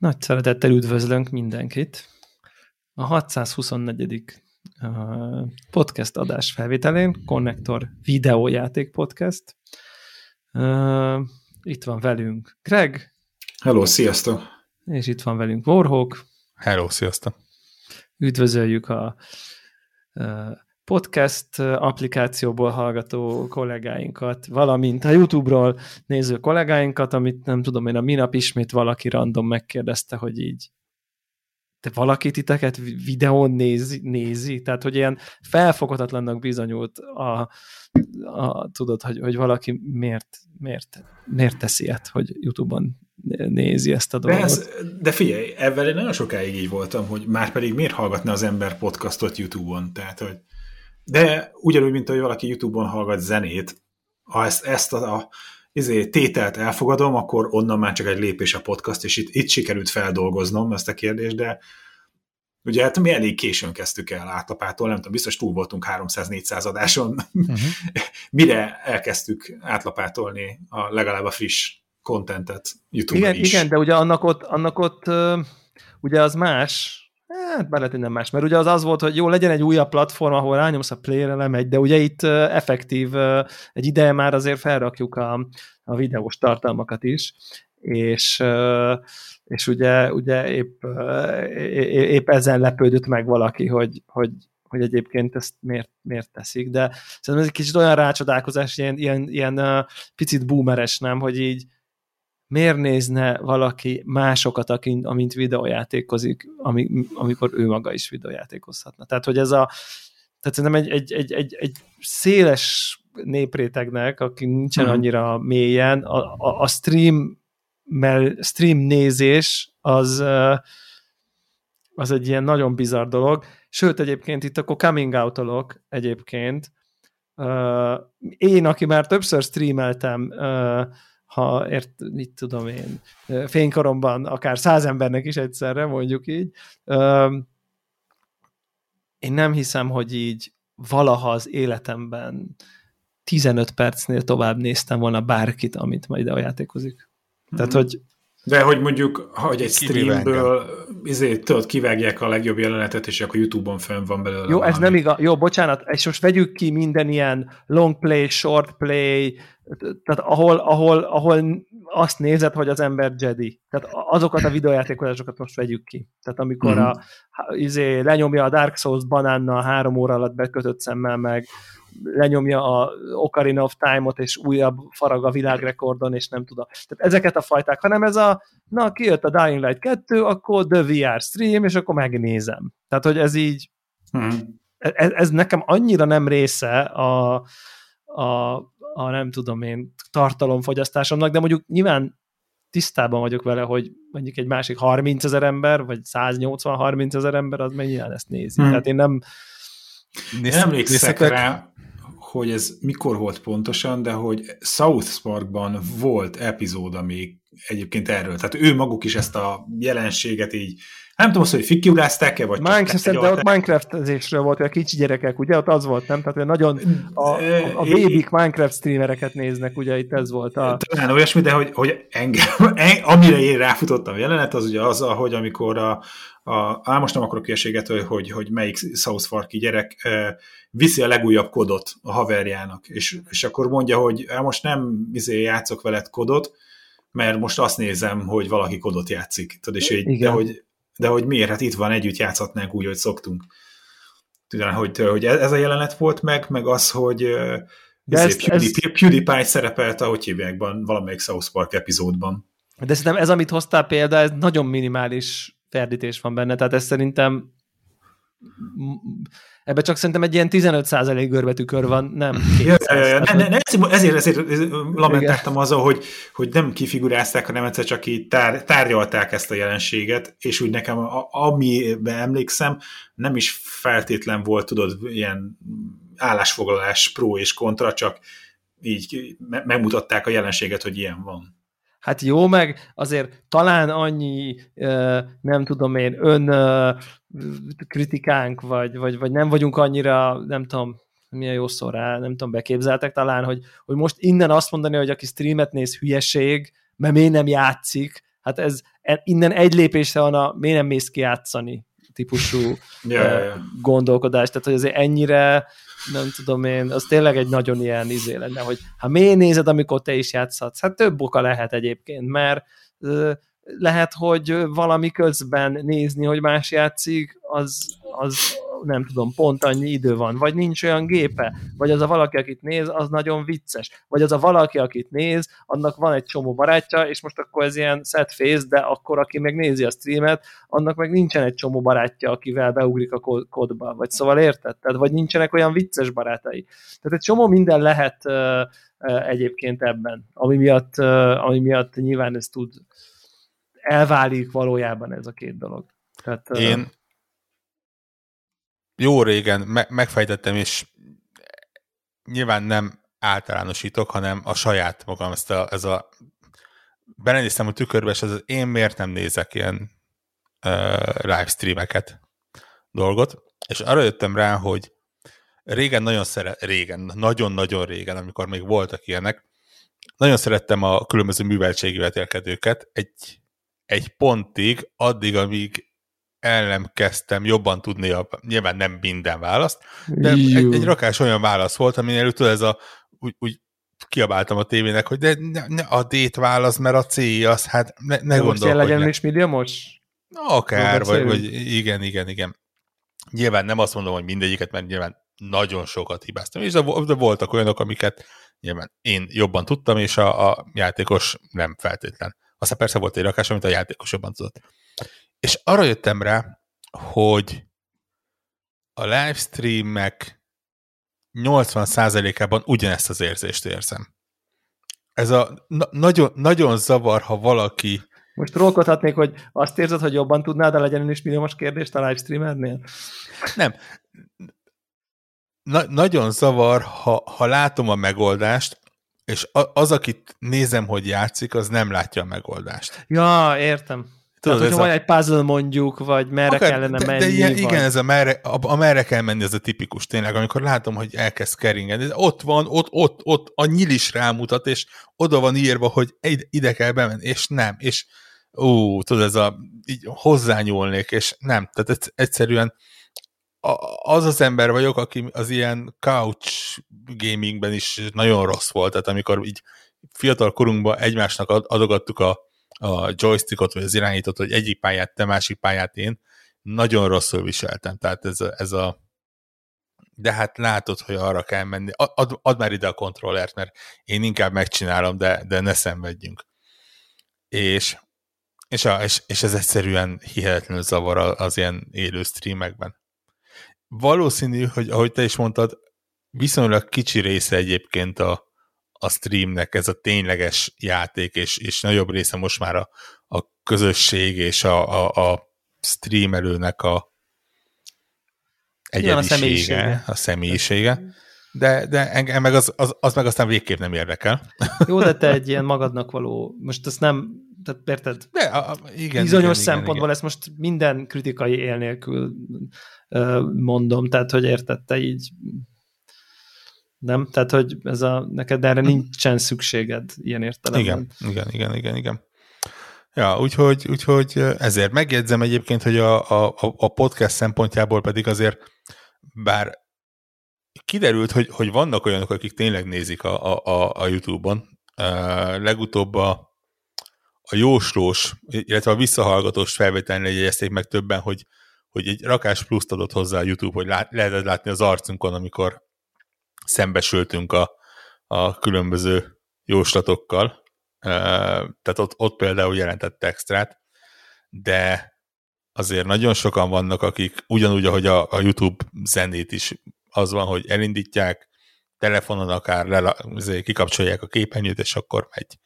Nagy szeretettel üdvözlünk mindenkit a 624. podcast adás felvételén, Konnektor Videójáték Podcast. Itt van velünk Greg. Hello, sziasztok! És itt van velünk Warhok. Hello, sziasztok! Üdvözöljük a podcast applikációból hallgató kollégáinkat, valamint a YouTube-ról néző kollégáinkat, amit nem tudom én, a minap ismét valaki random megkérdezte, hogy így te valaki titeket videón nézi? Tehát, hogy ilyen felfoghatatlannak bizonyult tudod, hogy valaki miért teszi ilyet, hogy YouTube-on nézi ezt a dolgot. De figyelj, ebben én nagyon sokáig így voltam, hogy már pedig miért hallgatna az ember podcastot YouTube-on? Tehát, hogy de ugyanúgy, mint ahogy valaki YouTube-on hallgat zenét, ha ezt a tételt elfogadom, akkor onnan már csak egy lépés a podcast, és itt sikerült feldolgoznom ezt a kérdést, de ugye hát mi elég későn kezdtük el átlapától, nem tudom, biztos túl voltunk 300-400 adáson, mire elkezdtük átlapátolni legalább a friss kontentet YouTube-on. Igen, is. Igen, de ugye annak ott ugye az más. Hát bár lehet, hogy nem más, mert ugye az volt, hogy jó, legyen egy újabb platform, ahol rányomsz a play-re, lemegy, de ugye itt effektív, egy ideje már azért felrakjuk a videós tartalmakat is, és ugye épp ezen lepődött meg valaki, hogy egyébként ezt miért teszik, de szerintem ez egy kicsit olyan rácsodálkozás, ilyen picit boomeres, nem, hogy így miért nézne valaki másokat, amint videójátékozik, amikor ő maga is videójátékozhatna. Tehát, hogy ez tehát szerintem egy széles néprétegnek, aki nincsen annyira mélyen, a stream nézés az egy ilyen nagyon bizarr dolog. Sőt, egyébként itt akkor coming out-olok egyébként. Én, aki már többször streameltem, mit tudom én, fénykoromban akár 100 embernek is egyszerre, mondjuk így. Én nem hiszem, hogy így valaha az életemben 15 percnél tovább néztem volna bárkit, amit majd ideojátékozik. Tehát, hogy... De hogy mondjuk, hogy egy streamből kivágják a legjobb jelenetet, és akkor YouTube-on fönn van belőle. Jó, ez nem igaz. Jó, bocsánat, és most vegyük ki minden ilyen long play, short play, tehát ahol azt nézed, hogy az ember Jedi. Tehát azokat a videójátékozásokat most vegyük ki. Tehát amikor lenyomja a Dark Souls banánnal 3 óra alatt bekötött szemmel, meg lenyomja a Ocarina of Time-ot, és újabb farag a világrekordon, és nem tudom. Tehát ezeket a fajták, hanem ez kijött a Dying Light 2, akkor The VR Stream, és akkor megnézem. Tehát, hogy ez így, ez nekem annyira nem része a nem tudom én, tartalomfogyasztásomnak, de mondjuk nyilván tisztában vagyok vele, hogy mondjuk egy másik 30 000 ember, vagy 180-30 000 ember, az meg nyilván ezt nézi. Tehát én nem emlékszek rá, hogy ez mikor volt pontosan, de hogy South Parkban volt epizód, ami egyébként erről. Tehát ő maguk is ezt a jelenséget így, nem tudom azt, hogy fikkiulázták-e, vagy de ott Minecraft-ezésről volt, a kicsi gyerekek, ugye? Ott az volt, nem? Tehát nagyon a bébik Minecraft streamereket néznek, ugye itt ez volt a... Talán olyasmi, de hogy engem, amire én ráfutottam jelenet, az ugye az, hogy amikor most nem akarok hülyeséget, hogy melyik South Park-i gyerek viszi a legújabb kodot a haverjának, és akkor mondja, hogy most nem játszok veled kodot, mert most azt nézem, hogy valaki kodot játszik. Tudod, és így, de hogy miért? Hát itt van, együtt játszhatnánk úgy, hogy szoktunk. Tudod, hogy ez a jelenet volt meg az, hogy PewDiePie szerepelt, ahogy hívjákban, valamelyik South Park epizódban. De szerintem ez, amit hoztál példa, ez nagyon minimális ferdítés van benne, tehát ez szerintem ebben csak szerintem egy ilyen 15% görbetükör van, nem? Ezért lamentáltam azzal, hogy nem kifigurázták, hanem egyszer csak így tárgyalták ezt a jelenséget, és úgy nekem, amiben emlékszem, nem is feltétlen volt, tudod, ilyen állásfoglalás pro és kontra, csak így megmutatták a jelenséget, hogy ilyen van. Hát jó, meg azért talán annyi, nem tudom én, kritikánk, vagy nem vagyunk annyira, nem tudom, milyen jó szó rá, nem tudom, beképzeltek talán, hogy most innen azt mondani, hogy aki streamet néz, hülyeség, mert miért nem játszik, hát ez innen egy lépésre van a miért nem mész ki játszani típusú gondolkodás. Tehát, hogy azért ennyire, nem tudom én, az tényleg egy nagyon ilyen izé lenne, hogy hát miért nézed, amikor te is játszhatsz? Hát több oka lehet egyébként, mert lehet, hogy valami közben nézni, hogy más játszik, az nem tudom, pont annyi idő van, vagy nincs olyan gépe, vagy az a valaki, akit néz, az nagyon vicces, vagy az a valaki, akit néz, annak van egy csomó barátja, és most akkor ez ilyen sad face, de akkor, aki meg nézi a streamet, annak meg nincsen egy csomó barátja, akivel beugrik a kodba, vagy szóval érted? Tehát, vagy nincsenek olyan vicces barátai. Tehát egy csomó minden lehet egyébként ebben, ami miatt nyilván ez tud elválik valójában ez a két dolog. Tehát, én jó régen megfejtettem, és nyilván nem általánosítok, hanem a saját magam ez a belenéztem a tükörbe, és ez az én miért nem nézek ilyen livestreameket dolgot, és arra jöttem rá, hogy régen, nagyon-nagyon régen, amikor még voltak ilyenek, nagyon szerettem a különböző műveltségi vetélkedőket egy pontig, addig, amíg el nem kezdtem jobban tudni, nyilván nem minden választ, de egy rakás olyan válasz volt, aminél ez a, úgy kiabáltam a tévének, hogy de ne a D-t válasz, mert a C az, hát ne gondolkodj. Most legyen is milliómos? Akár, vagy igen. Nyilván nem azt mondom, hogy mindegyiket, mert nyilván nagyon sokat hibáztam, és de voltak olyanok, amiket nyilván én jobban tudtam, és a játékos nem feltétlen. Aztán persze volt egy rakás, amit a játékos jobban tudott. És arra jöttem rá, hogy a livestreamek 80%-ában ugyanezt az érzést érzem. Ez a nagyon, nagyon zavar, ha valaki... Most trollkodhatnék, hogy azt érzed, hogy jobban tudnád, de legyen ön is milliómos kérdést a livestreamernél? Nem. Nagyon zavar, ha látom a megoldást, és az, akit nézem, hogy játszik, az nem látja a megoldást. Ja, értem. Tudod, tehát, hogyha majd egy puzzle mondjuk, vagy merre kellene menni. De ilyen, igen, ez a merre kell menni, ez a tipikus tényleg, amikor látom, hogy elkezd keringeni. Ott van, ott a nyílis rámutat, és oda van írva, hogy ide kell bemenni, és nem. És tudod, ez a így hozzányúlnék, és nem. Tehát egyszerűen az ember vagyok, aki az ilyen couch gamingben is nagyon rossz volt. Tehát amikor így fiatal korunkban egymásnak adogattuk a joystickot, vagy az irányítót, hogy egyik pályát te, másik pályát én, nagyon rosszul viseltem. Tehát ez a... De hát látod, hogy arra kell menni. Add már ide a kontrollert, mert én inkább megcsinálom, de ne szenvedjünk. És ez egyszerűen hihetetlenül zavar az ilyen élő streamekben. Valószínű, hogy ahogy te is mondtad, viszonylag kicsi része egyébként a streamnek ez a tényleges játék, és nagyobb része most már a közösség és a streamelőnek a egyedisége, a személyisége. De engem meg az meg aztán végképp nem érdekel. Jó, de te egy ilyen magadnak való, most ezt nem, tehát érted? Bizonyos szempontból ezt most minden kritikai él nélkül mondom, tehát hogy érted, te így nem? Tehát, hogy ez neked erre nincsen szükséged ilyen értelemben. Igen. Ja, úgyhogy ezért megjegyzem egyébként, hogy a podcast szempontjából pedig azért, bár kiderült, hogy vannak olyanok, akik tényleg nézik a YouTube-on. Legutóbb a jóslós, illetve a visszahallgatós felvételnél jegyezték meg többen, hogy egy rakás pluszt adott hozzá a YouTube, hogy lehetett látni az arcunkon, amikor szembesültünk a különböző jóslatokkal, tehát ott például jelentett extrát, de azért nagyon sokan vannak, akik ugyanúgy, ahogy a YouTube zenét is az van, hogy elindítják, telefonon akár kikapcsolják a képernyőt, és akkor megy.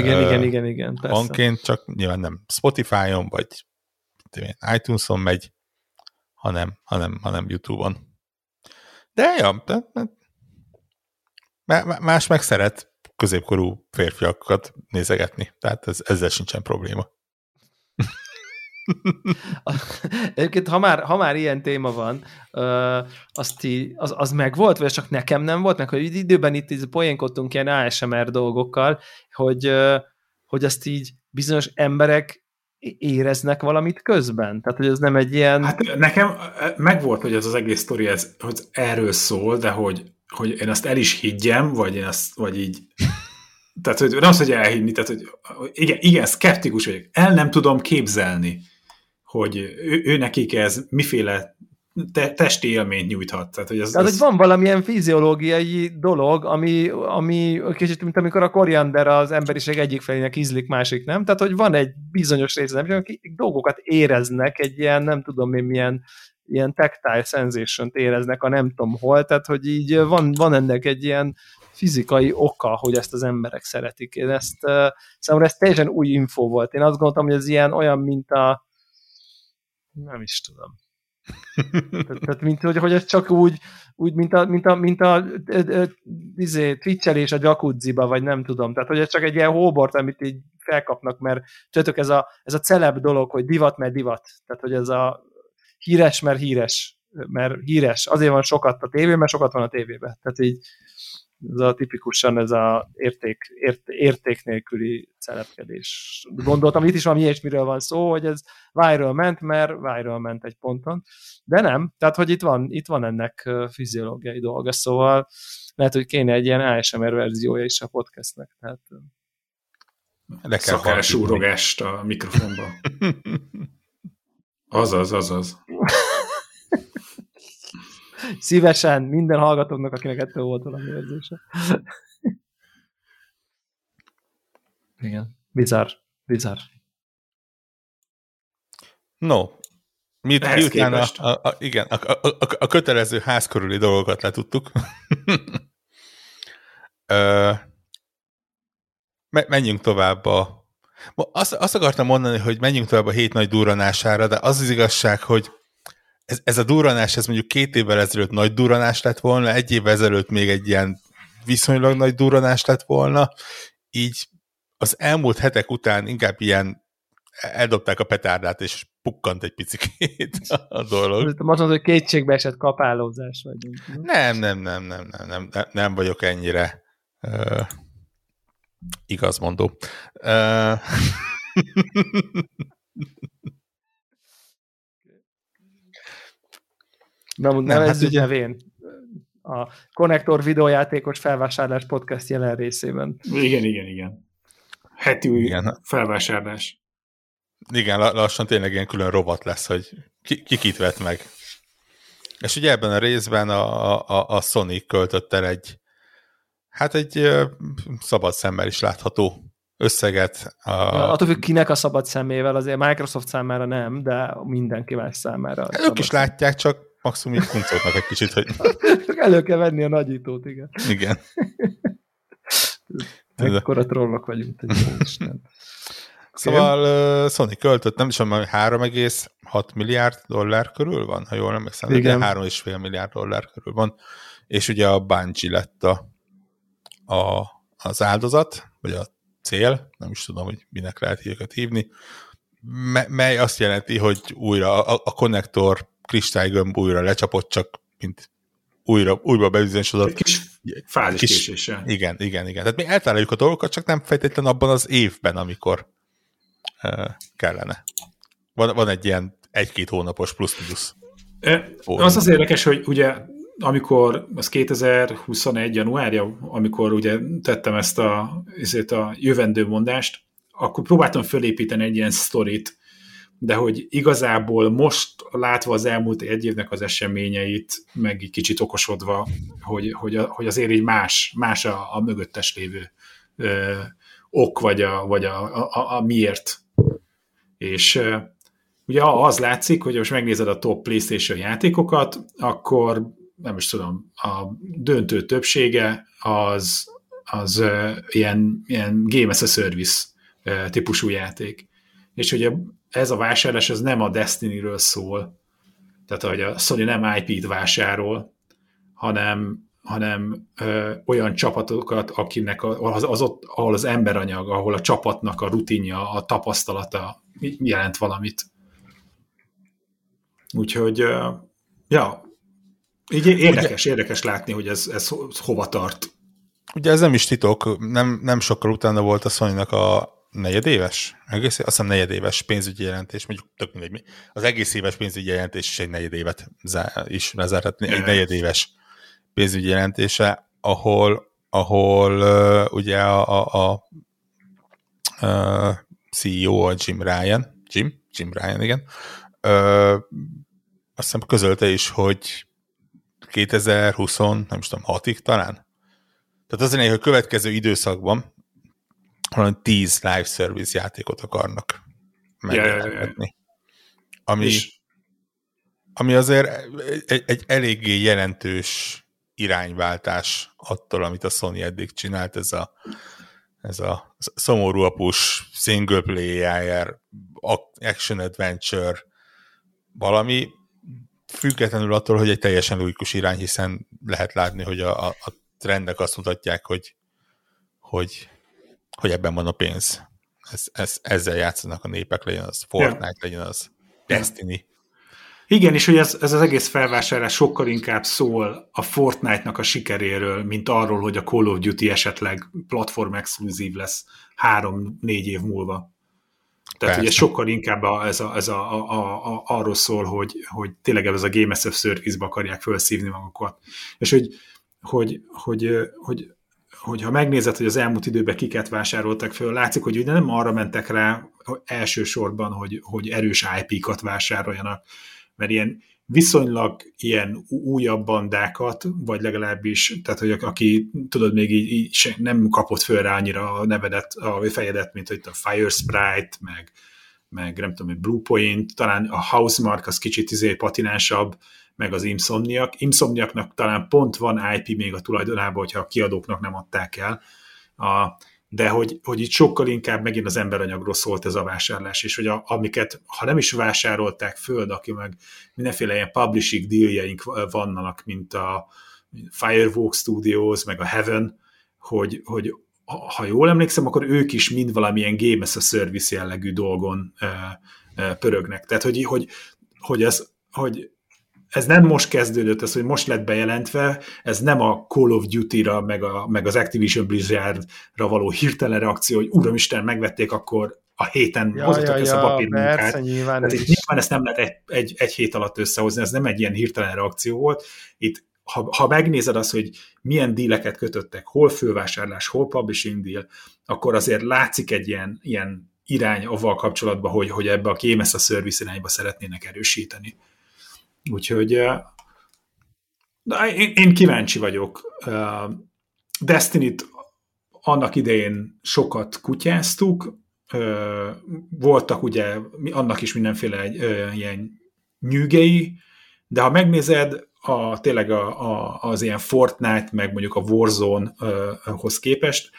Igen, persze. Hangként, csak nyilván nem Spotify-on, vagy iTunes-on megy, hanem YouTube-on. De jó, más meg szeret középkorú férfiakat nézegetni, tehát ezzel sincsen probléma. Egyébként, ha már ilyen téma van, az meg volt, vagy csak nekem nem volt, meg hogy időben itt poénkodtunk ilyen ASMR dolgokkal, hogy azt így bizonyos emberek éreznek valamit közben. Tehát, hogy ez nem egy ilyen... Hát nekem megvolt, hogy ez az egész sztori hogy erről szól, de hogy én azt el is higgyem, vagy én azt, vagy így... Tehát, hogy nem az, hogy elhinni, tehát, hogy igen, szkeptikus vagyok. El nem tudom képzelni, hogy ő nekik ez miféle testi élményt nyújthat. Tehát, hogy hogy van valamilyen fiziológiai dolog, ami kicsit, mint amikor a koriander az emberiség egyik felének ízlik, másik nem. Tehát, hogy van egy bizonyos része, akik dolgokat éreznek, egy ilyen, nem tudom én milyen, ilyen tactile sensation-t éreznek a nem tudom hol, tehát, hogy így van ennek egy ilyen fizikai oka, hogy ezt az emberek szeretik. Én számomra ez teljesen új infó volt. Én azt gondoltam, hogy ez ilyen olyan, mint a... nem is tudom. Tehát, mint hogy ez csak úgy mint a twitchelés a jacuzziba, vagy nem tudom. Tehát, hogy ez csak egy ilyen hóbort, amit így felkapnak, mert tudjátok, ez a celeb dolog, hogy divat, mert divat. Tehát, hogy ez a híres, mert híres. Mert híres. Azért van sokat a tévében, mert sokat van a tévében. Tehát így ez a tipikusan ez a érték nélküli szerepkedés. Gondoltam, itt is valami ilyesmiről van szó, hogy ez viral ment, mert viral ment egy ponton. De nem, tehát hogy itt van ennek fiziológiai dolga, szóval lehet, hogy kéne egy ilyen ASMR verziója is a podcastnek. Tehát... Szakás úrogást a mikrofonba. Azaz. Szívesen minden hallgatóknak, akinek ettől volt valami érzése. Igen. Bizarr. No. Miután a kötelező ház körüli dolgokat letudtuk. Menjünk tovább a... Azt akartam mondani, hogy menjünk tovább a hét nagy durranására, de az igazság, hogy ez a durranás, ez mondjuk 2 évvel ezelőtt nagy durranás lett volna, 1 évvel ezelőtt még egy ilyen viszonylag nagy durranás lett volna, így az elmúlt hetek után inkább ilyen eldobták a petárdát, és pukkant egy picikét a dolog. Most mondod, hogy kétségbeesett kapálózás vagyunk. Nem vagyok ennyire igazmondó. Nem, ez hát ügyevén. A Konnektor Videójátékos Felvásárlás Podcast jelen részében. Igen. Heti új felvásárlás. Igen, lassan tényleg ilyen külön rovat lesz, hogy kikit vett meg. És ugye ebben a részben a Sony költött el egy szabad szemmel is látható összeget. Attól függ, kinek a szabad szemével, azért Microsoft számára nem, de mindenki más számára. Ők is látják, csak maximum így kuncognak egy kicsit, hogy... Elő kell venni a nagyítót, igen. Igen. Ekkora trollok vagyunk, te jó Isten. Szóval Sony költött, nem is tudom, 3,6 milliárd dollár körül van, ha jól nem megszámolom, de 3,5 milliárd dollár körül van, és ugye a Bungie lett az áldozat, vagy a cél, nem is tudom, hogy minek lehet őket hívni, mely azt jelenti, hogy újra a konnektor kristálygömb újra lecsapott, csak mint újra bebizonyosodott. Egy kis fáziskéséssel. Igen. Tehát mi eltaláljuk a dolgokat, csak nem feltétlenül abban az évben, amikor kellene. Van egy ilyen 1-2 hónapos plusz-minusz. Az az érdekes, hogy ugye amikor az 2021. januárja, amikor ugye tettem ezt a jövendő mondást, akkor próbáltam fölépíteni egy ilyen sztorit, de hogy igazából most látva az elmúlt 1 évnek az eseményeit, meg egy kicsit okosodva, hogy azért így más a mögöttes lévő ok, vagy a miért. És ugye az látszik, hogy most megnézed a top PlayStation játékokat, akkor nem is tudom, a döntő többsége az ilyen game as a service típusú játék. És hogy ez a vásárlás az nem a Destiny-ről szól, tehát hogy a Sony nem IP-t vásárol, hanem olyan csapatokat, akinek ahol az emberanyag, ahol a csapatnak a rutinja, a tapasztalata jelent valamit. Úgyhogy érdekes látni, hogy ez hova tart. Ugye ez nem is titok, nem sokkal utána volt a Sony-nak a negyedéves? Egész, azt hiszem negyedéves pénzügyi jelentés, mondjuk tök mindegy mi. Az egész éves pénzügyi jelentés is egy negyedévet is lezárhatni, egy negyedéves pénzügyi jelentése, ahol ugye a CEO, a Jim Ryan, igen, azt hiszem közölte is, hogy 2026-ig talán. Tehát azért, hogy a következő időszakban valami 10 live service játékot akarnak megjelentetni. Ami azért egy eléggé jelentős irányváltás attól, amit a Sony eddig csinált, ez a szomorú apus single player action adventure valami, függetlenül attól, hogy egy teljesen logikus irány, hiszen lehet látni, hogy a trendek azt mutatják, hogy ebben van a pénz. Ezzel játszanak a népek, legyen az Fortnite, legyen az Destiny. Igen, és hogy ez az egész felvásárlás sokkal inkább szól a Fortnite-nak a sikeréről, mint arról, hogy a Call of Duty esetleg platform exkluzív lesz 3-4 év múlva. Tehát ugye sokkal inkább arról szól, hogy tényleg ez a Game as a Service-be akarják felszívni magukat. És hogy ha megnézed, hogy az elmúlt időben kiket vásároltak föl, látszik, hogy ugye nem arra mentek rá elsősorban, hogy erős IP-kat vásároljanak, mert ilyen viszonylag ilyen újabb bandákat, vagy legalábbis, tehát hogy aki tudod, még így nem kapott föl rá annyira a nevedet, a fejedet, mint hogy a Fire Sprite, meg nem tudom, Blue Point, talán a Housemarque az kicsit patinánsabb, meg az Insomniaknak talán pont van IP még a tulajdonában, hogyha a kiadóknak nem adták el, de hogy itt sokkal inkább megint az emberanyagról szólt ez a vásárlás, és hogy amiket, ha nem is vásárolták föl, de aki meg mindenféle ilyen publishing dealjeink vannak, mint a Firewalk Studios, meg a Heaven, hogy ha jól emlékszem, akkor ők is mind valamilyen Game as a Service jellegű dolgon pörögnek. Tehát, hogy ez nem most kezdődött, ez, hogy most lett bejelentve, ez nem a Call of Duty-ra, meg az Activision Blizzard-ra való hirtelen reakció, hogy uramisten, megvették, akkor a héten hozzatok ezt a papírmunkát. Persze, nyilván ezt nem lehet egy hét alatt összehozni, ez nem egy ilyen hirtelen reakció volt. Itt, ha megnézed azt, hogy milyen díleket kötöttek, hol fővásárlás, hol publishing deal, akkor azért látszik egy ilyen irány avval kapcsolatban, hogy ebbe a Game as a Service irányba szeretnének erősíteni. Úgyhogy én kíváncsi vagyok. Destiny-t annak idején sokat kutyáztuk, voltak ugye annak is mindenféle ilyen nyűgei, de ha megnézed, tényleg az ilyen Fortnite, meg mondjuk a Warzone-hoz képest,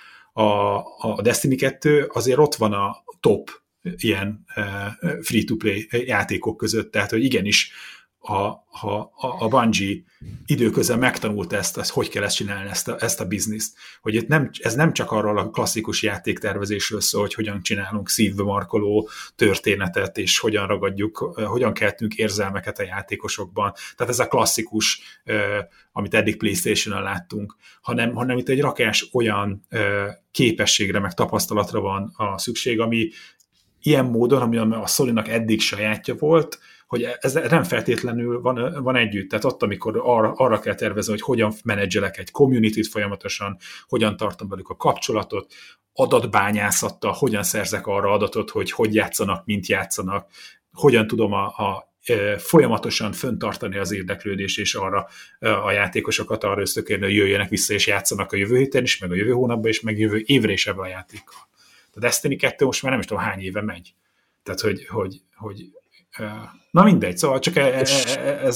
a Destiny 2 azért ott van a top ilyen free-to-play játékok között, tehát hogy igenis a Bungie időközben megtanult ezt, hogy kell ezt csinálni, ezt a bizniszt. Hogy itt ez nem csak arról a klasszikus játéktervezésről szól, hogy hogyan csinálunk szívbe markoló történetet, és hogyan ragadjuk, hogyan keltünk érzelmeket a játékosokban. Tehát ez a klasszikus, amit eddig PlayStation-on láttunk, hanem itt egy rakás olyan képességre, meg tapasztalatra van a szükség, ami ilyen módon, ami a Sony-nak eddig sajátja volt, hogy ez nem feltétlenül van együtt. Tehát ott, amikor arra kell tervezni, hogy hogyan menedzselek egy community-t folyamatosan, hogyan tartom velük a kapcsolatot, adatbányászattal, hogyan szerzek arra adatot, hogy játszanak, mint játszanak, hogyan tudom folyamatosan föntartani az érdeklődést, és arra a játékosokat arra ösztökérni, hogy jöjjenek vissza, és játszanak a jövő héten is, meg a jövő hónapban is, meg jövő évre is ebben a játékkal. A Destiny 2 most már nem is tudom hány éve megy. Tehát, hogy na mindegy, szóval csak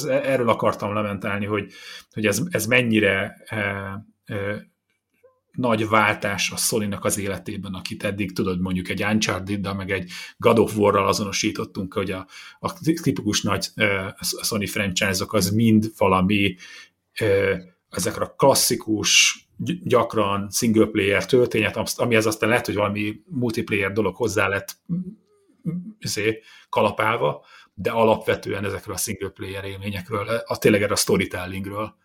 erről akartam lamentálni, hogy ez mennyire nagy váltás a Sony-nak az életében, akit eddig tudod, mondjuk egy Uncharted-dal, meg egy God of War-ral azonosítottunk, hogy a tipikus nagy Sony franchise-ok az mind valami ezekre a klasszikus, gyakran single player történet, amihez aztán lehet, hogy valami multiplayer dolog hozzá lett kalapálva, de alapvetően ezekről a single player élményekről, tényleg erre a storytellingről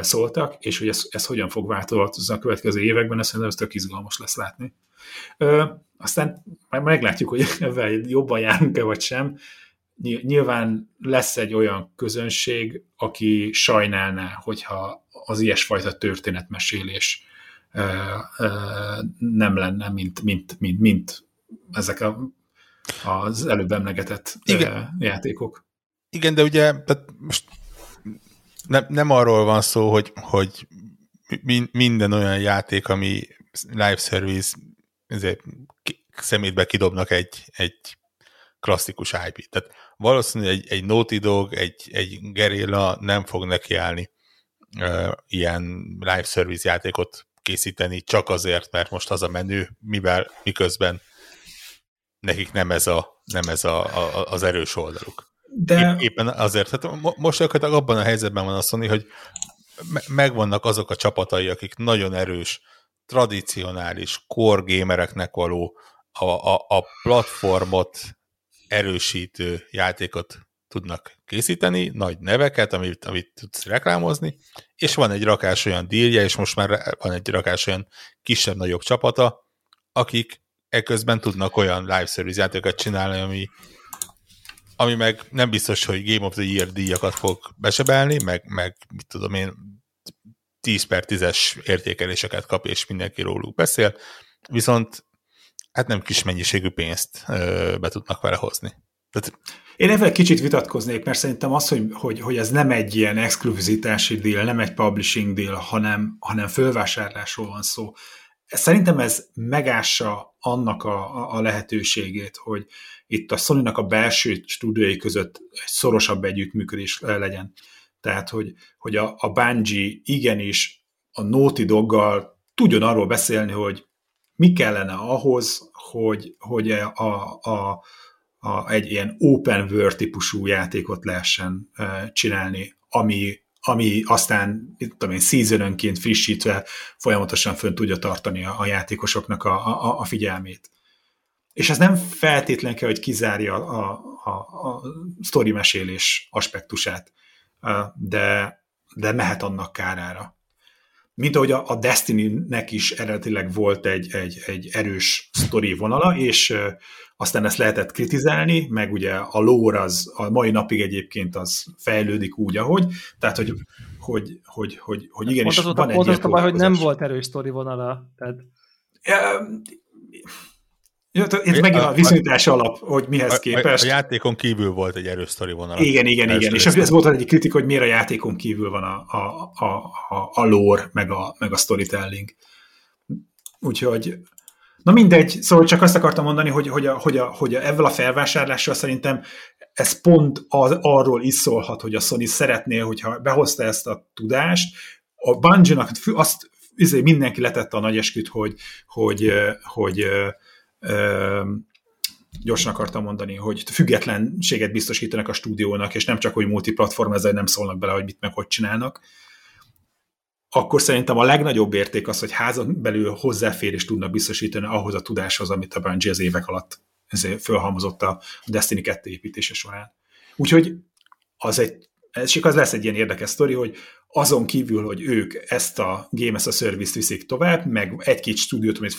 szóltak, és hogy ez hogyan fog változni a következő években, ezt szerintem ez tök izgalmas lesz látni. Aztán majd meglátjuk, hogy ebben jobban járunk-e vagy sem. Nyilván lesz egy olyan közönség, aki sajnálná, hogyha az ilyesfajta történetmesélés nem lenne, mint ezek az előbb emlegetett igen. játékok. Igen, de ugye tehát most nem arról van szó, hogy minden olyan játék, ami live service, ezért szemétbe kidobnak egy klasszikus IP. Tehát valószínűleg egy Naughty Dog, egy Guerrilla nem fog nekiállni ilyen live service játékot készíteni csak azért, mert most az a menő, mivel miközben nekik nem ez az erős oldaluk. De... Éppen azért, hát most abban a helyzetben van a Sony, hogy megvannak azok a csapatai, akik nagyon erős, tradicionális core gamereknek való a platformot erősítő játékot tudnak készíteni, nagy neveket, amit tudsz reklámozni, és van egy rakás olyan dílje, és most már van egy rakás olyan kisebb-nagyobb csapata, akik eközben tudnak olyan live service játékokat csinálni, ami meg nem biztos, hogy Game of the Year díjakat fog besebelni, meg mit tudom én, 10/10-es értékeléseket kap, és mindenki róluk beszél, viszont hát nem kis mennyiségű pénzt be tudnak vele hozni. Tehát... Én ebben kicsit vitatkoznék, mert szerintem az, hogy ez nem egy ilyen exkluzivitási deal, nem egy publishing deal, hanem fölvásárlásról van szó. Szerintem ez megássa annak a lehetőségét, hogy itt a Sony-nak a belső stúdiói között egy szorosabb együttműködés legyen. Tehát, hogy a Bungie igenis a Naughty Doggal tudjon arról beszélni, hogy mi kellene ahhoz, hogy egy ilyen open world típusú játékot lehessen csinálni, ami aztán seasonönként frissítve folyamatosan fönn tudja tartani a játékosoknak a figyelmét. És ez nem feltétlenül kell, hogy kizárja a sztori mesélés aspektusát, de mehet annak kárára. Mint ahogy a Destiny-nek is eredetileg volt egy erős sztori vonala, és aztán ezt lehetett kritizálni, meg ugye a lore az a mai napig egyébként az fejlődik úgy, ahogy, tehát hogy igenis van egy ilyen próbálkozás. Hogy nem volt erős sztori vonala. Tehát... Itt megint a viszonyítás alap, hogy mihez képest. A játékon kívül volt egy erős sztori vonal. Igen. És ez volt egy kritika, hogy miért a játékon kívül van a lore, meg a storytelling. Úgyhogy, na mindegy, szóval csak azt akartam mondani, hogy ezzel a felvásárlással szerintem ez pont arról is szólhat, hogy a Sony szeretné, hogyha behozta ezt a tudást, a Bungie-nak azt mindenki letette a nagy esküt, hogy gyorsan akartam mondani, hogy függetlenséget biztosítanak a stúdiónak, és nem csak, hogy multiplatform, ezzel nem szólnak bele, hogy mit meg hogy csinálnak, akkor szerintem a legnagyobb érték az, hogy házon belül hozzáférést tudnak biztosítani ahhoz a tudáshoz, amit a Bungie az évek alatt fölhalmozott a Destiny 2 építése során. Úgyhogy az lesz egy ilyen érdekes sztori, hogy azon kívül, hogy ők ezt a Game as a Service-t viszik tovább, meg egy-két stúdiót, amit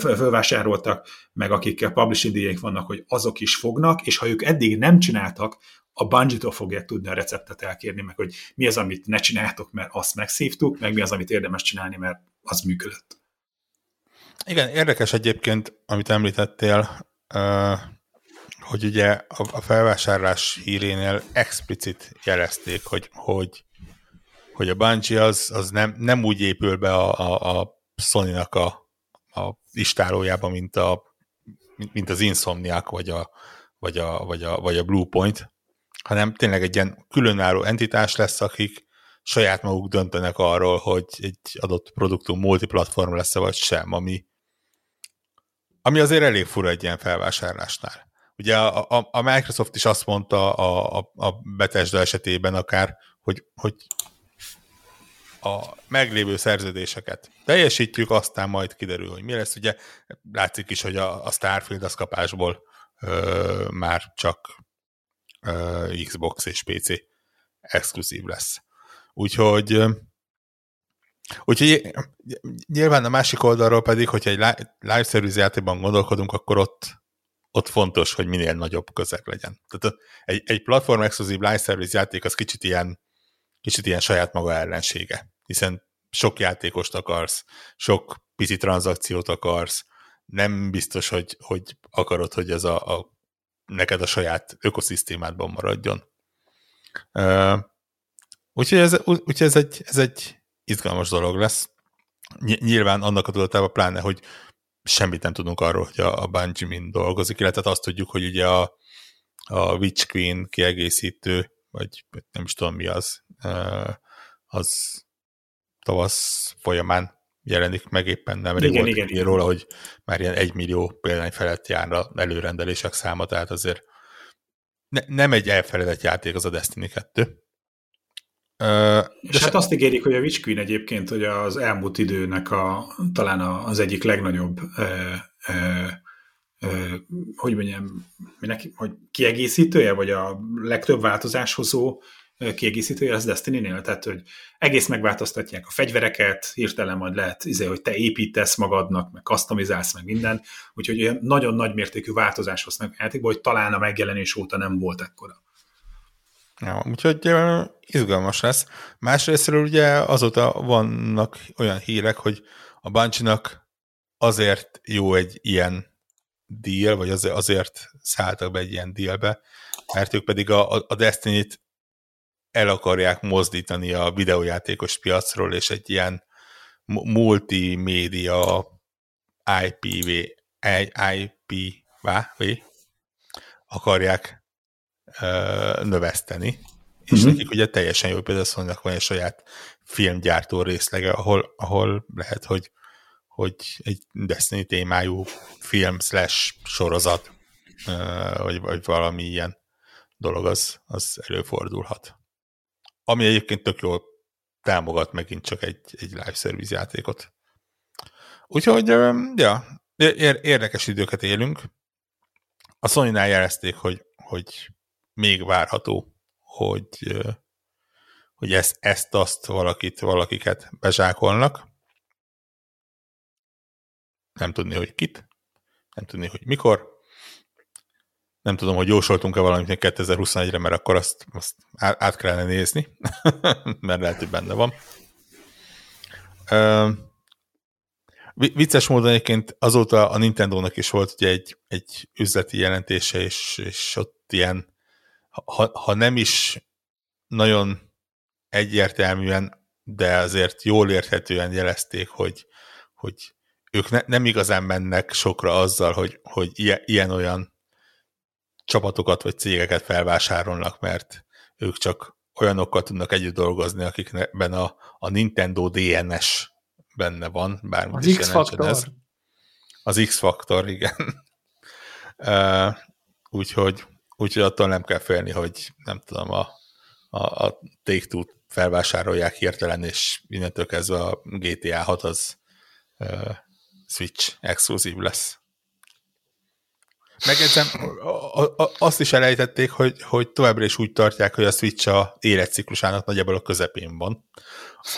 fölvásároltak, meg akikkel publishing díjaik vannak, hogy azok is fognak, és ha ők eddig nem csináltak, a Bungie-tól fogják tudni a receptet elkérni, meg hogy mi az, amit ne csináltok, mert azt megszívtuk, meg mi az, amit érdemes csinálni, mert az működött. Igen, érdekes egyébként, amit említettél, hogy ugye a felvásárlás hírénél explicit jelezték, hogy a Bungie az nem úgy épül be a Sony-nak a istálójába, mint az Insomniac vagy a Bluepoint, hanem tényleg egy ilyen különálló entitás lesz, akik saját maguk döntenek arról, hogy egy adott produktum multiplatform lesz-e vagy sem, ami azért elég fura egy ilyen felvásárlásnál. Ugye a Microsoft is azt mondta a Bethesda esetében akár, hogy a meglévő szerződéseket teljesítjük, aztán majd kiderül, hogy mi lesz. Ugye látszik is, hogy a Starfield az kapásból már csak Xbox és PC exkluzív lesz. Úgyhogy nyilván a másik oldalról pedig, hogyha egy live service játékban gondolkodunk, akkor ott fontos, hogy minél nagyobb közeg legyen. Tehát egy platform exkluzív live service játék az kicsit ilyen saját maga ellensége, hiszen sok játékost akarsz, sok pici tranzakciót akarsz, nem biztos, hogy akarod, hogy ez a neked a saját ökoszisztémádban maradjon. Úgyhogy ez egy izgalmas dolog lesz. Nyilván annak a tudatában pláne, hogy semmit nem tudunk arról, hogy a Bungie mind dolgozik, illetve azt tudjuk, hogy ugye a Witch Queen kiegészítő, vagy nem is tudom mi az, az tavasz folyamán jelenik meg éppen, nemrég volt így róla, hogy már ilyen 1 millió példány felett járna előrendelések száma, tehát azért nem egy elfeledett játék az a Destiny 2. És hát azt ígérik, hogy a Witch Queen egyébként, hogy az elmúlt időnek talán az egyik legnagyobb hogy mondjam, minek, hogy kiegészítője, vagy a legtöbb változáshozó kiegészítője az Destiny-nél, tehát hogy egész megváltoztatják a fegyvereket, hirtelen majd lehet, hogy te építesz magadnak, meg customizálsz, meg minden, úgyhogy nagyon nagy mértékű változás hoznak a játékba, hogy talán a megjelenés óta nem volt ekkora. Ja, úgyhogy izgalmas lesz. Másrésztről ugye azóta vannak olyan hírek, hogy a Bungie-nak azért jó egy ilyen deal, vagy azért szálltak be egy ilyen dealbe, mert ők pedig a Destiny-t el akarják mozdítani a videójátékos piacról, és egy ilyen multimédia IP-vá akarják növeszteni. És nekik ugye teljesen jó, például Sonynak van egy saját filmgyártó részlege, ahol lehet, hogy egy Destiny témájú film/sorozat, vagy valami ilyen dolog az előfordulhat. Ami egyébként tök jól támogat megint csak egy live service játékot. Úgyhogy, ja, érdekes időket élünk. A Sony-nál jelezték, hogy még várható, hogy ezt-azt valakiket bezsákolnak. Nem tudni, hogy kit. Nem tudni, hogy mikor. Nem tudom, hogy jósoltunk-e valamit 2021-re, mert akkor azt át kellene nézni, mert lehet, hogy benne van. Vicces módon egyébként azóta a Nintendónak is volt ugye egy üzleti jelentése, és ott ilyen, ha nem is nagyon egyértelműen, de azért jól érthetően jelezték, hogy ők nem igazán mennek sokra azzal, hogy ilyen-olyan csapatokat vagy cégeket felvásárolnak, mert ők csak olyanokkal tudnak együtt dolgozni, akikben a Nintendo DNS benne van. Az X-faktor. Az X-faktor, igen. Úgyhogy attól nem kell félni, hogy nem tudom, a Take-Two-t felvásárolják hirtelen, és innentől kezdve a GTA 6 az Switch exkluzív lesz. Megjegyzem, azt is elejtették, hogy továbbra is úgy tartják, hogy a Switch a életciklusának nagyjából a közepén van,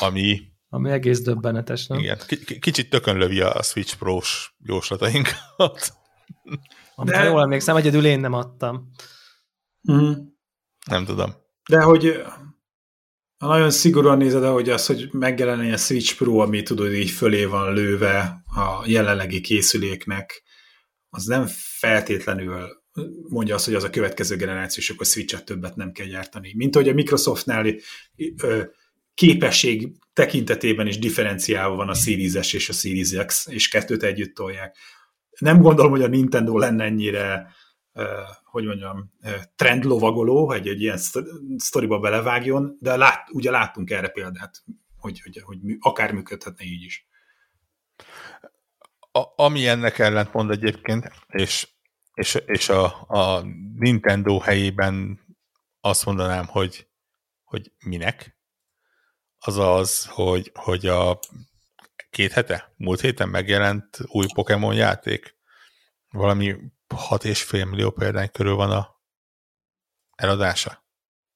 ami egész döbbenetes, nem? Igen, kicsit tökönlövi a Switch Pro-s jóslatainkat. De... Ha jól emlékszem, egyedül én nem adtam. Mm. Nem tudom. De hogy... Ha nagyon szigorúan nézed, ahogy az, hogy megjelenjen a Switch Pro, ami tudod, így fölé van lőve a jelenlegi készüléknek, az nem feltétlenül mondja azt, hogy az a következő generációs, akkor Switch-et többet nem kell gyártani. Mint ahogy a Microsoftnál képesség tekintetében is differenciálva van a Series S és a Series X, és kettőt együtt tolják. Nem gondolom, hogy a Nintendo lenne ennyire, trendlovagoló, hogy egy ilyen sztoriba belevágjon, de ugye láttunk erre példát, hogy akár működhetne így is. Ami ennek ellentmond egyébként, és a Nintendo helyében azt mondanám, hogy minek, azaz, hogy a 2 hete, múlt héten megjelent új Pokémon játék, valami 6,5 millió példány körül van a eladása.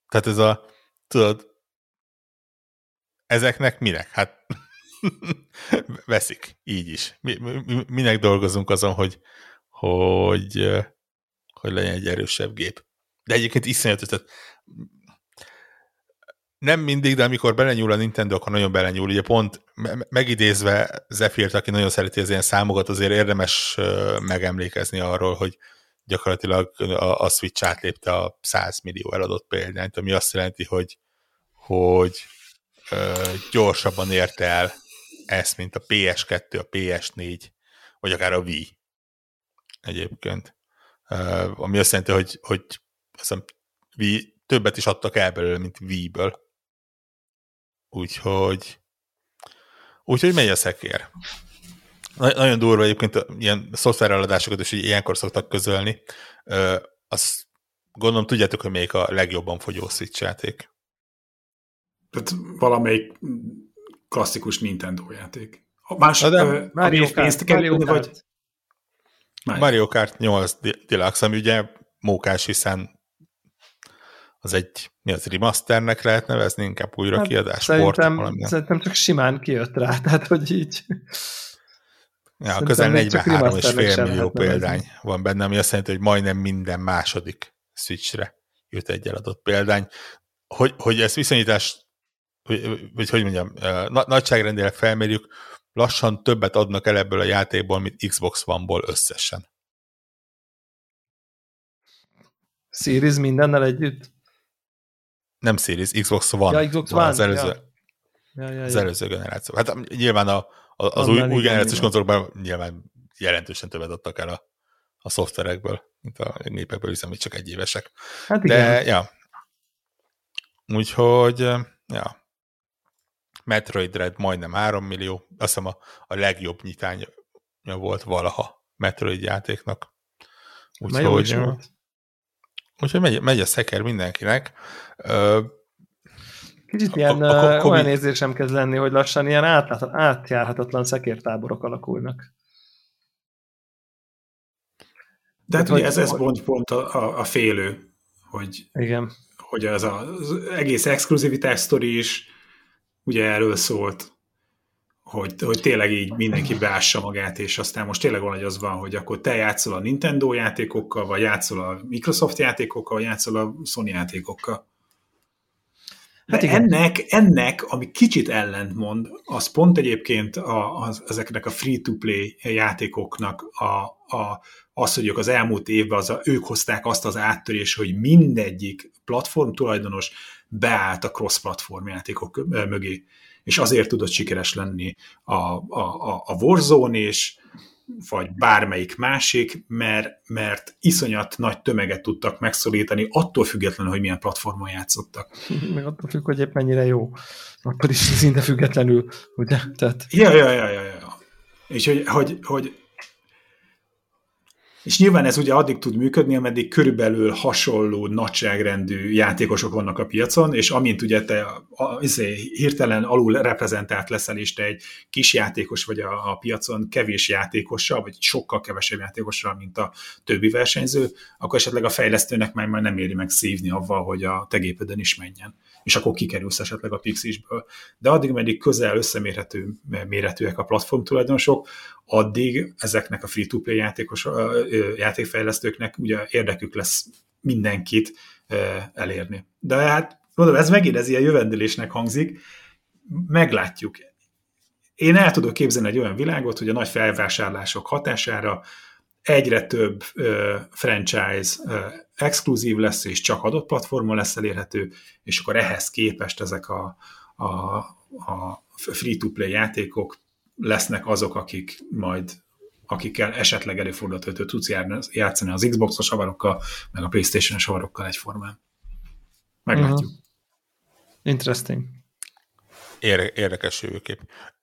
Tehát ez a, tudod, ezeknek minek? Hát veszik, így is. Minek dolgozunk azon, hogy legyen egy erősebb gép. De egyébként iszonyatos, tehát nem mindig, de amikor belenyúl a Nintendo, akkor nagyon belenyúl. Ugye pont megidézve Zephyrt, aki nagyon szereti az ilyen számokat, azért érdemes megemlékezni arról, hogy gyakorlatilag a Switch átlépte a 100 millió eladott példányt, ami azt jelenti, hogy gyorsabban érte el ezt, mint a PS2, a PS4, vagy akár a Wii egyébként. Ami azt jelenti, hogy azt hiszem, Wii többet is adtak el belőle, mint Wii-ből. Úgyhogy megy a szekér. Nagyon durva egyébként ilyen szoftvereladásokat is ilyenkor szoktak közölni. Azt gondolom tudjátok, hogy melyik a legjobban fogyó Switch játék. Tehát valamelyik klasszikus Nintendo játék. Mario Kart 8 Deluxe, ami ugye mókás, hiszen az egy, mi az, remasternek lehet nevezni, inkább újrakiadás. Szerintem csak simán kijött rá, tehát hogy így. Ja, közel 43,5 millió példány van benne, ami azt jelenti, hogy majdnem minden második Switchre jött egy eladott példány. Hogy ezt viszonyítás, hogy mondjam, nagyságrendileg felmérjük, lassan többet adnak el ebből a játékból, mint Xbox One-ból összesen. Series mindennel együtt? Nem Series, Xbox One. Ja, Xbox One. Az előző generáció. Hát nyilván az új generációs konzolokban nyilván jelentősen többet adtak el a szoftverekből, mint a népekből, hiszen még csak egyévesek. Hát igen. De, ja. Úgyhogy, ja. Metroid Dread majdnem 3 millió. Azt hiszem a legjobb nyitánya volt valaha Metroid játéknak. Úgyhogy megy a szeker mindenkinek. Kicsit ilyen olyan érzésem kezd lenni, hogy lassan ilyen átjárhatatlan szekértáborok alakulnak. De hát ez pont a félő, hogy igen. Hogy az az egész exkluzivitás sztori is ugye erről szólt, hogy tényleg így mindenki beássa magát, és aztán most tényleg valahogy az van, hogy akkor te játszol a Nintendo játékokkal, vagy játszol a Microsoft játékokkal, vagy játszol a Sony játékokkal. Hát ennek, ami kicsit ellentmond, az pont egyébként ezeknek a free-to-play játékoknak az, hogy ők az elmúlt évben ők hozták azt az áttörés, hogy mindegyik platform tulajdonos beállt a cross-platform játékok mögé, és azért tudott sikeres lenni a Warzone is, vagy bármelyik másik, mert iszonyat nagy tömeget tudtak megszólítani, attól függetlenül, hogy milyen platformon játszottak. Meg attól függ, hogy épp mennyire jó. Akkor is szinte függetlenül, ugye? Tehát... Ja. És hogy és nyilván ez ugye addig tud működni, ameddig körülbelül hasonló nagyságrendű játékosok vannak a piacon, és amint ugye te hirtelen alul reprezentált leszel, és te egy kis játékos vagy a piacon kevés játékossal, vagy sokkal kevesebb játékossal, mint a többi versenyző, akkor esetleg a fejlesztőnek már nem éri meg szívni avval, hogy a te gépeden is menjen. És akkor kikerülsz esetleg a Pixisből. De addig, meddig közel összemérhető méretűek a platform tulajdonosok, addig ezeknek a free-to-play játékfejlesztőknek ugye érdekük lesz mindenkit elérni. De hát mondom, ez megint ez ilyen jövendülésnek hangzik, meglátjuk. Én el tudok képzelni egy olyan világot, hogy a nagy felvásárlások hatására egyre több franchise exkluzív lesz, és csak adott platformon lesz elérhető, és akkor ehhez képest ezek a free-to-play játékok lesznek azok, akikkel esetleg előfordulhat, hogy tudsz játszani az Xbox-os havarokkal, meg a PlayStation-os havarokkal egyformán. Meglátjuk. Interesting. Érdekes jövőkép.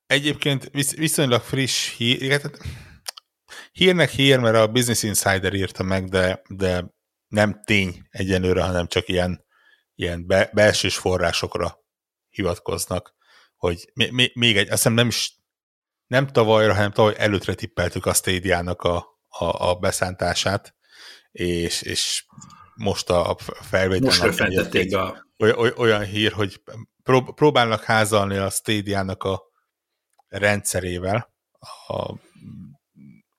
Egyébként viszonylag friss hírnek, mert a Business Insider írta meg, de nem tény egyenlőre, hanem csak ilyen belsős forrásokra hivatkoznak, hogy még egy, azt hiszem nem tavalyra, hanem tavaly előttre tippeltük a Stadia-nak a beszántását, és most a felvételnek olyan hír, hogy próbálnak házalni a Stadia-nak a rendszerével, a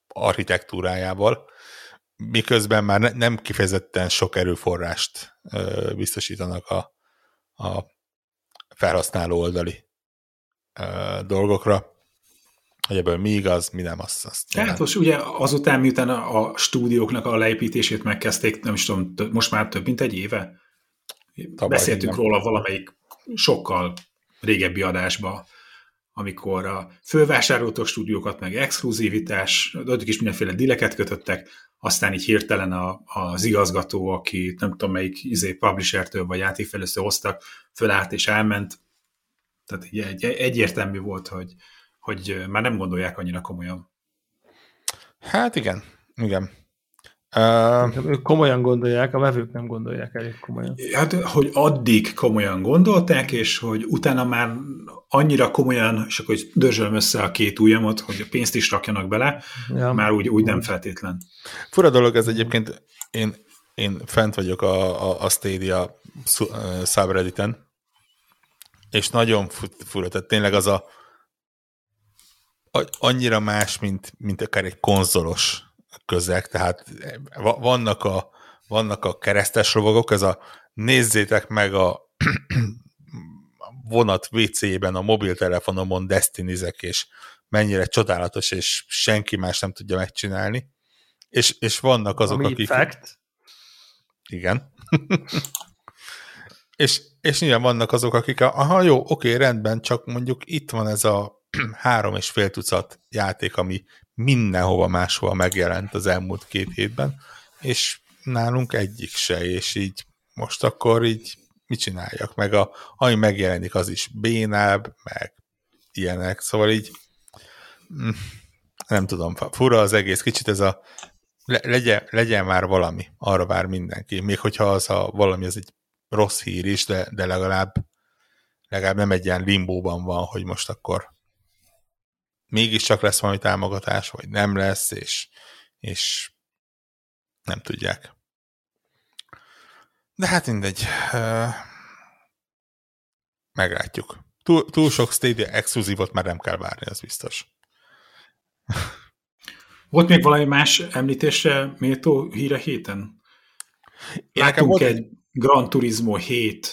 architektúrájával, miközben már nem kifejezetten sok erőforrást biztosítanak a felhasználó oldali dolgokra. Hogy ebből mi igaz, mi nem azt. Hát most ugye azután, miután a stúdióknak a leépítését megkezdték, nem is tudom, most már több mint egy éve. Tabaj, beszéltünk róla valamelyik sokkal régebbi adásba, amikor a fölvásároltak stúdiókat, meg exkluzivitás, addig is mindenféle dileket kötöttek, aztán így hirtelen az igazgató, aki nem tudom melyik publishertől vagy játékfejlesztőtől hoztak, fölállt és elment. Tehát egyértelmű volt, hogy már nem gondolják annyira komolyan. Hát igen. Ők komolyan gondolják, a vevők nem gondolják elég komolyan. Hát, hogy addig komolyan gondolták, és hogy utána már annyira komolyan, és akkor dörzsölöm össze a két ujjamat, hogy a pénzt is rakjanak bele, ja. Már úgy nem feltétlen. Fura dolog ez egyébként, én fent vagyok a Stadia subredditen, és nagyon fura, tehát tényleg az annyira más, mint akár egy konzolos közeg, tehát vannak a keresztes lovagok, ez a nézzétek meg a vonat WC-ben, a mobiltelefonomon Destiny-zek, és mennyire csodálatos, és senki más nem tudja megcsinálni. És vannak azok, akik... Fact. Igen. és nyilván vannak azok, akik aha, jó, oké, rendben, csak mondjuk itt van ez a 3,5 tucat játék, ami mindenhova máshol megjelent az elmúlt 2 hétben, és nálunk egyik se, és így most akkor így mit csináljak? Meg ami megjelenik, az is bénább, meg ilyenek, szóval így nem tudom, fura az egész, kicsit ez a legyen már valami, arra vár mindenki, még hogyha az a valami, az egy rossz hír is, de legalább nem egy ilyen limbóban van, hogy most akkor mégiscsak lesz valami támogatás, vagy nem lesz, és nem tudják. De hát mindegy. Meglátjuk. Túl sok Stadia exkluzívot már nem kell várni, az biztos. Volt még valami más említésre méltó hír a héten? Láttunk egy Gran Turismo 7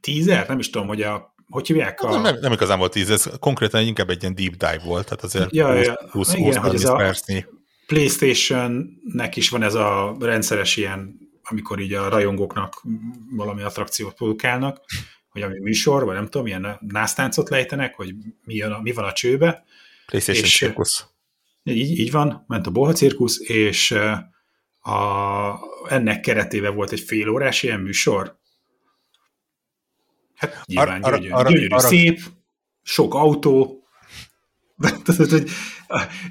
teaser, nem is tudom, hogy hogy hívják? Nem igazán volt tíz, ez konkrétan inkább egy ilyen deep dive volt, tehát azért 20-30 percnyi. PlayStation-nek is van ez a rendszeres ilyen, amikor így a rajongóknak valami attrakciót produkálnak, vagy ami műsor, vagy nem tudom, ilyen násztáncot lejtenek, hogy mi van a csőbe. PlayStation cirkusz. Így van, ment a bolha cirkusz, és ennek keretében volt egy félórás ilyen műsor. Hát nyilván gyönyörű, szép, sok autó.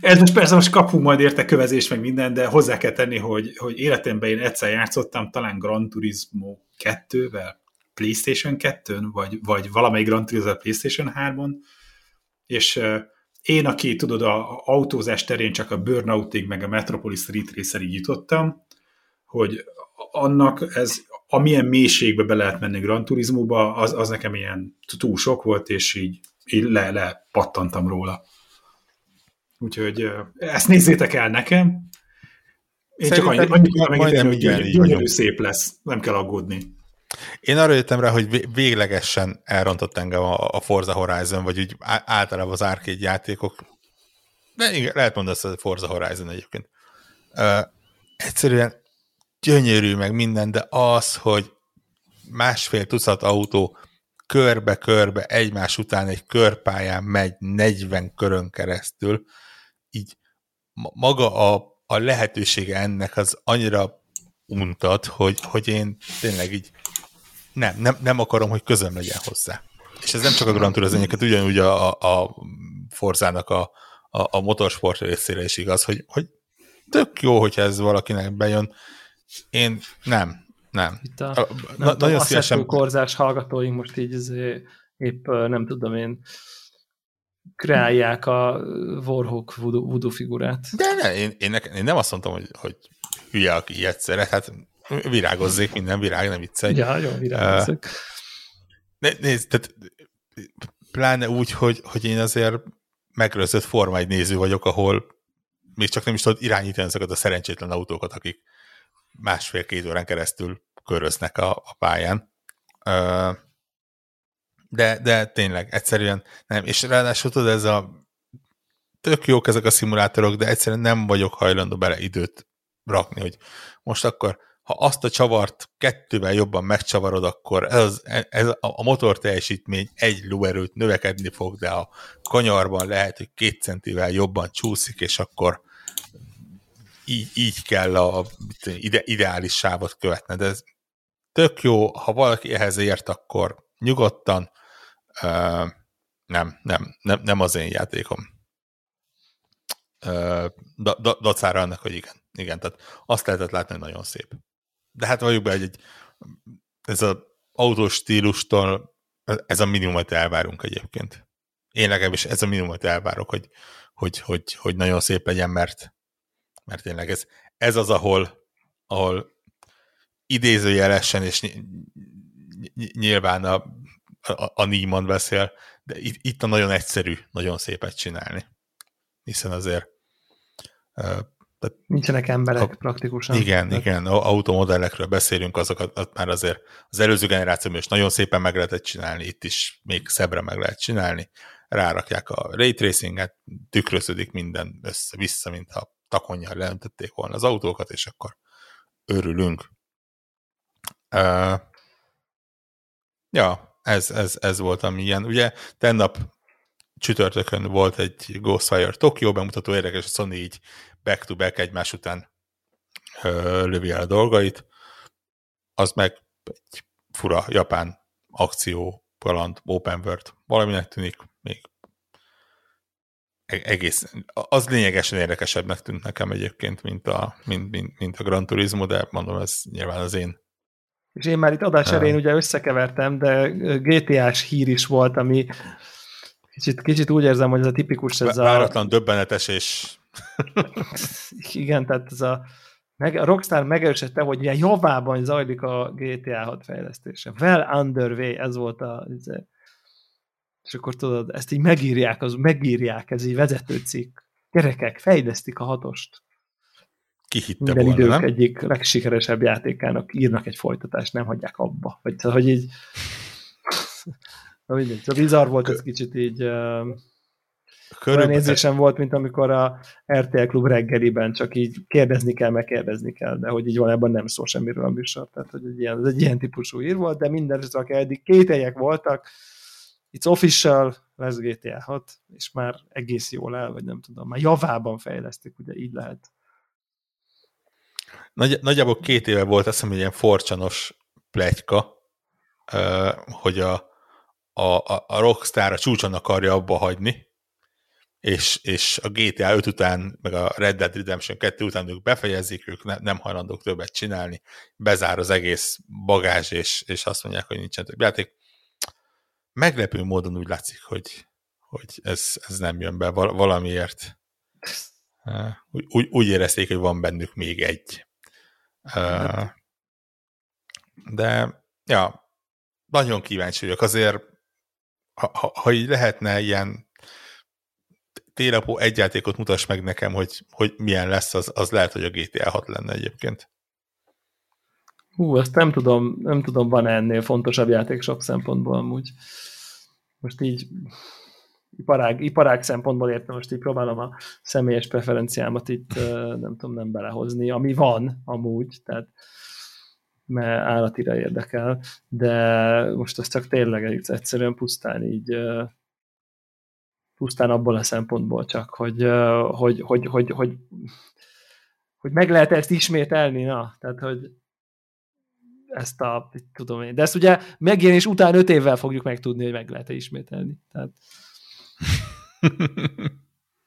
Ez most persze most kapunk majd érte kövezést meg minden, de hozzá kell tenni, hogy életemben én egyszer játszottam talán Gran Turismo 2-vel, PlayStation 2-n, vagy valamelyik Gran Turismo PlayStation 3-on, és én, aki tudod, a autózás terén csak a Burnoutig meg a Metropolis Street Racerig jutottam, hogy annak ez... amilyen mélységbe be lehet menni Gran Turismóba, az nekem ilyen túl sok volt, és így lepattantam róla. Úgyhogy ezt nézzétek el nekem. Én szerintem csak annyit kell megíteni, hogy gyönyörű szép lesz. Nem kell aggódni. Én arra jöttem rá, hogy véglegesen elrontott engem a Forza Horizon, vagy úgy általában az arcade játékok. De igen, lehet mondani azt, hogy Forza Horizon egyébként. Egyszerűen gyönyörű meg minden, de az, hogy 1,5 tucat autó körbe-körbe egymás után egy körpályán megy 40 körön keresztül, így maga a lehetősége ennek az annyira untat, hogy én tényleg így nem akarom, hogy közöm legyen hozzá. És ez nem csak a Gran Turismo-kat, ugyanúgy a Forzának a motorsport részére is igaz, hogy tök jó, hogyha ez valakinek bejön. Én nem. Itt nagyon szívesen... A korzás hallgatóink most így épp, nem tudom én, kreálják a Warhok voodoo figurát. De ne, én nem azt mondtam, hogy hülye, aki ilyet szeret. Hát Virágozzék minden virág, nem viccelj. Ja, jó, virágozzék. Nézd, tehát pláne úgy, hogy én azért megrözzött Forma 1 néző vagyok, ahol még csak nem is tudod irányítani ezeket a szerencsétlen autókat, akik másfél-két órán keresztül köröznek a pályán. De tényleg, egyszerűen nem. És ráadásul tudod, ez a tök jók ezek a szimulátorok, de egyszerűen nem vagyok hajlandó bele időt rakni, hogy most akkor, ha azt a csavart kettővel jobban megcsavarod, akkor ez a motor teljesítmény egy lóerőt növekedni fog, de a kanyarban lehet, hogy 2 centivel jobban csúszik, és akkor így kell a ideális sávot követned. Ez tök jó, ha valaki ehhez ért, akkor nyugodtan. Nem az én játékom. Dacára annak, hogy igen, tehát azt lehetett látni, hogy nagyon szép. De hát valljuk be, hogy ez az autós stílustól ez a minimumot elvárunk egyébként. Én legalábbis ez a minimumot elvárok, hogy nagyon szép legyen, mert tényleg ez az, ahol idézőjelesen és nyilván a Niemann beszél, de itt a nagyon egyszerű, nagyon szépet csinálni. Hiszen azért nincsenek emberek praktikusan. Igen, automodellekről beszélünk, azokat már azért az előző generációban is nagyon szépen meg lehetett csinálni, itt is még szebbre meg lehet csinálni, rárakják a ray tracinget, tükröződik minden össze-vissza, mint ha takonnyal leöntötték volna az autókat, és akkor örülünk. Ez volt, ami ilyen. Ugye tegnap csütörtökön volt egy Ghostwire Tokyo bemutató, érdekes, a Sony így back-to-back egymás után lövi el a dolgait. Az meg egy fura japán akció, kaland, open world valaminek tűnik, még egész. Az lényegesen érdekesebbnek tűnt nekem egyébként, mint a Gran Turismo, de mondom, ez nyilván az én. És én már itt adás elején ugye összekevertem, de GTA-s hír is volt, ami kicsit úgy érzem, hogy ez a tipikus... Ez váratlan, döbbenetes és... Igen, tehát ez a Rockstar megerősítette, hogy ilyen javában zajlik a GTA 6 fejlesztése. Well underway, ez volt a... És akkor tudod, ezt így megírják, ez így vezetőcikk. Gyerekek, fejlesztik a 6-ost. Ki hitte minden volna, idők nem? Egyik legsikeresebb játékának írnak egy folytatást, nem hagyják abba. Hogy így... Na mindegy, a bizarr volt ez kicsit így olyan érzésem volt, mint amikor a RTL Klub reggeliben csak így kérdezni kell, de hogy így valójában nem szól semmiről a műsor, tehát hogy ez egy ilyen típusú ír volt, de minden csak eddig kételyek voltak, it's official, lesz GTA 6, és már egész jól el, vagy nem tudom, már javában fejlesztik, ugye így lehet. Nagyjából 2 éve volt, azt hiszem, egy ilyen forcsanos pletyka, hogy a Rockstar a csúcson akarja abba hagyni, és a GTA 5 után, meg a Red Dead Redemption 2 után ők befejezik, ők nem hajlandók többet csinálni, bezár az egész bagázs, és azt mondják, hogy nincsen több játék. Meglepő módon úgy látszik, hogy ez nem jön be valamiért. Úgy érezték, hogy van bennük még egy. De, ja, nagyon kíváncsi vagyok. Azért, ha így lehetne ilyen télapó egy játékot mutass meg nekem, hogy milyen lesz, az lehet, hogy a GTA 6 lenne egyébként. Hú, ezt nem tudom, van ennél fontosabb játék sok szempontból amúgy. Most így iparág szempontból értem, most így próbálom a személyes preferenciámat itt nem tudom, nem belehozni, ami van amúgy, tehát mert állatira érdekel, de most az csak tényleg egyszerűen pusztán így abból a szempontból csak, hogy meg lehet ezt ismételni, na, tehát, hogy ezt a, tudom én, de ezt ugye megjelenés után 5 évvel fogjuk megtudni, hogy meg lehet-e ismételni, tehát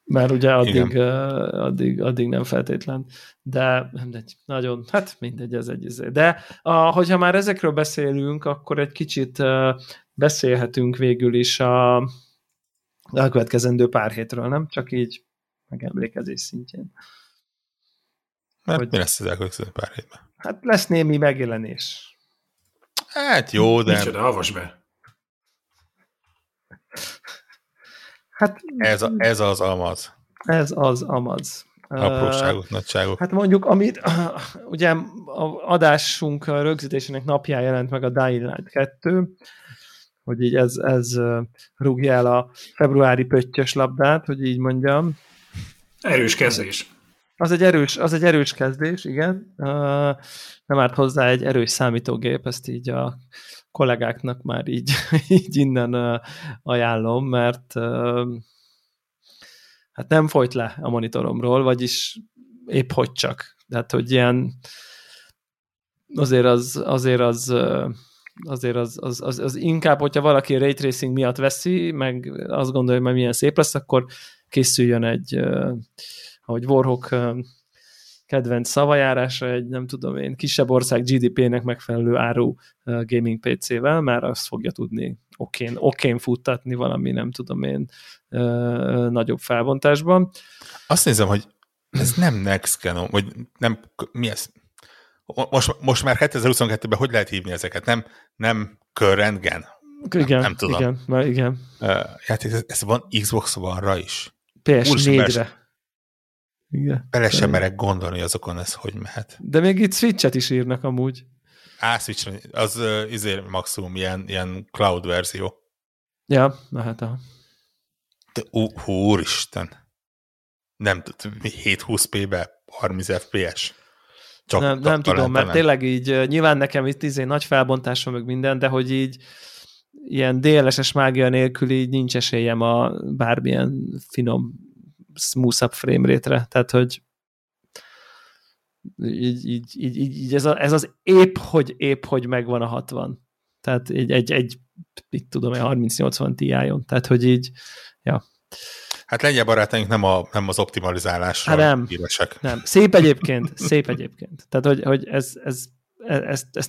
már ugye addig nem feltétlen, de mindegy, nagyon, hát mindegy, ez egy. De hogyha már ezekről beszélünk, akkor egy kicsit beszélhetünk végül is a elkövetkezendő pár hétről, nem? Csak így megemlékezés szintjén. Mert hogy mi lesz az elkövetkező pár hétben? Hát lesz némi megjelenés. Hát jó, de... Micsoda, avasd be! Hát... Ez az amaz. Ez az amaz. Apróságok, nagyságok. Hát mondjuk, amit ugye a adásunk rögzítésének napján jelent meg a Dying Light 2, hogy így ez rúgja el a februári pöttyös labdát, hogy így mondjam. Erős kezdés. Az egy erős kezdés, igen. Nem árt hozzá egy erős számítógép, ezt így a kollégáknak már így innen ajánlom, mert hát nem folyt le a monitoromról, vagyis épp hogy csak. Tehát, hogy ilyen azért az inkább, hogyha valaki ray tracing miatt veszi, meg azt gondolja, hogy milyen szép lesz, akkor készüljön egy, ahogy Warhok kedvenc szavajárása, egy nem tudom én, kisebb ország GDP-nek megfelelő áru gaming PC-vel, már azt fogja tudni okén futtatni valami, nem tudom én, nagyobb felbontásban. Azt nézem, hogy ez nem Next Canon, vagy nem, mi ez? Most már 2022-ben hogy lehet hívni ezeket? Nem current gen? Nem tudom. Igen, már igen. Ez van Xbox-ban rá is. PS4-re. Igen. Bele sem merek gondolni azokon ez, hogy mehet. De még itt Switch-et is írnak amúgy. Á, Switch, az azért maximum ilyen cloud verzió. Ja, hát a... De úristen! Nem tudom, 720p-be 30 fps. Csak nem tudom, mert tényleg így, nyilván nekem itt nagy felbontás van meg minden, de hogy így ilyen DLSS mágia nélkül így nincs esélyem a bármilyen finom smooth-up framerate-re, tehát hogy így ez az épp, hogy megvan a 60. Tehát egy mit tudom, 3080 Ti-on. Tehát, hogy így, ja. Hát lengyel barátaink nem az optimalizálásra híresek. Nem. Szép egyébként. Tehát, hogy ezt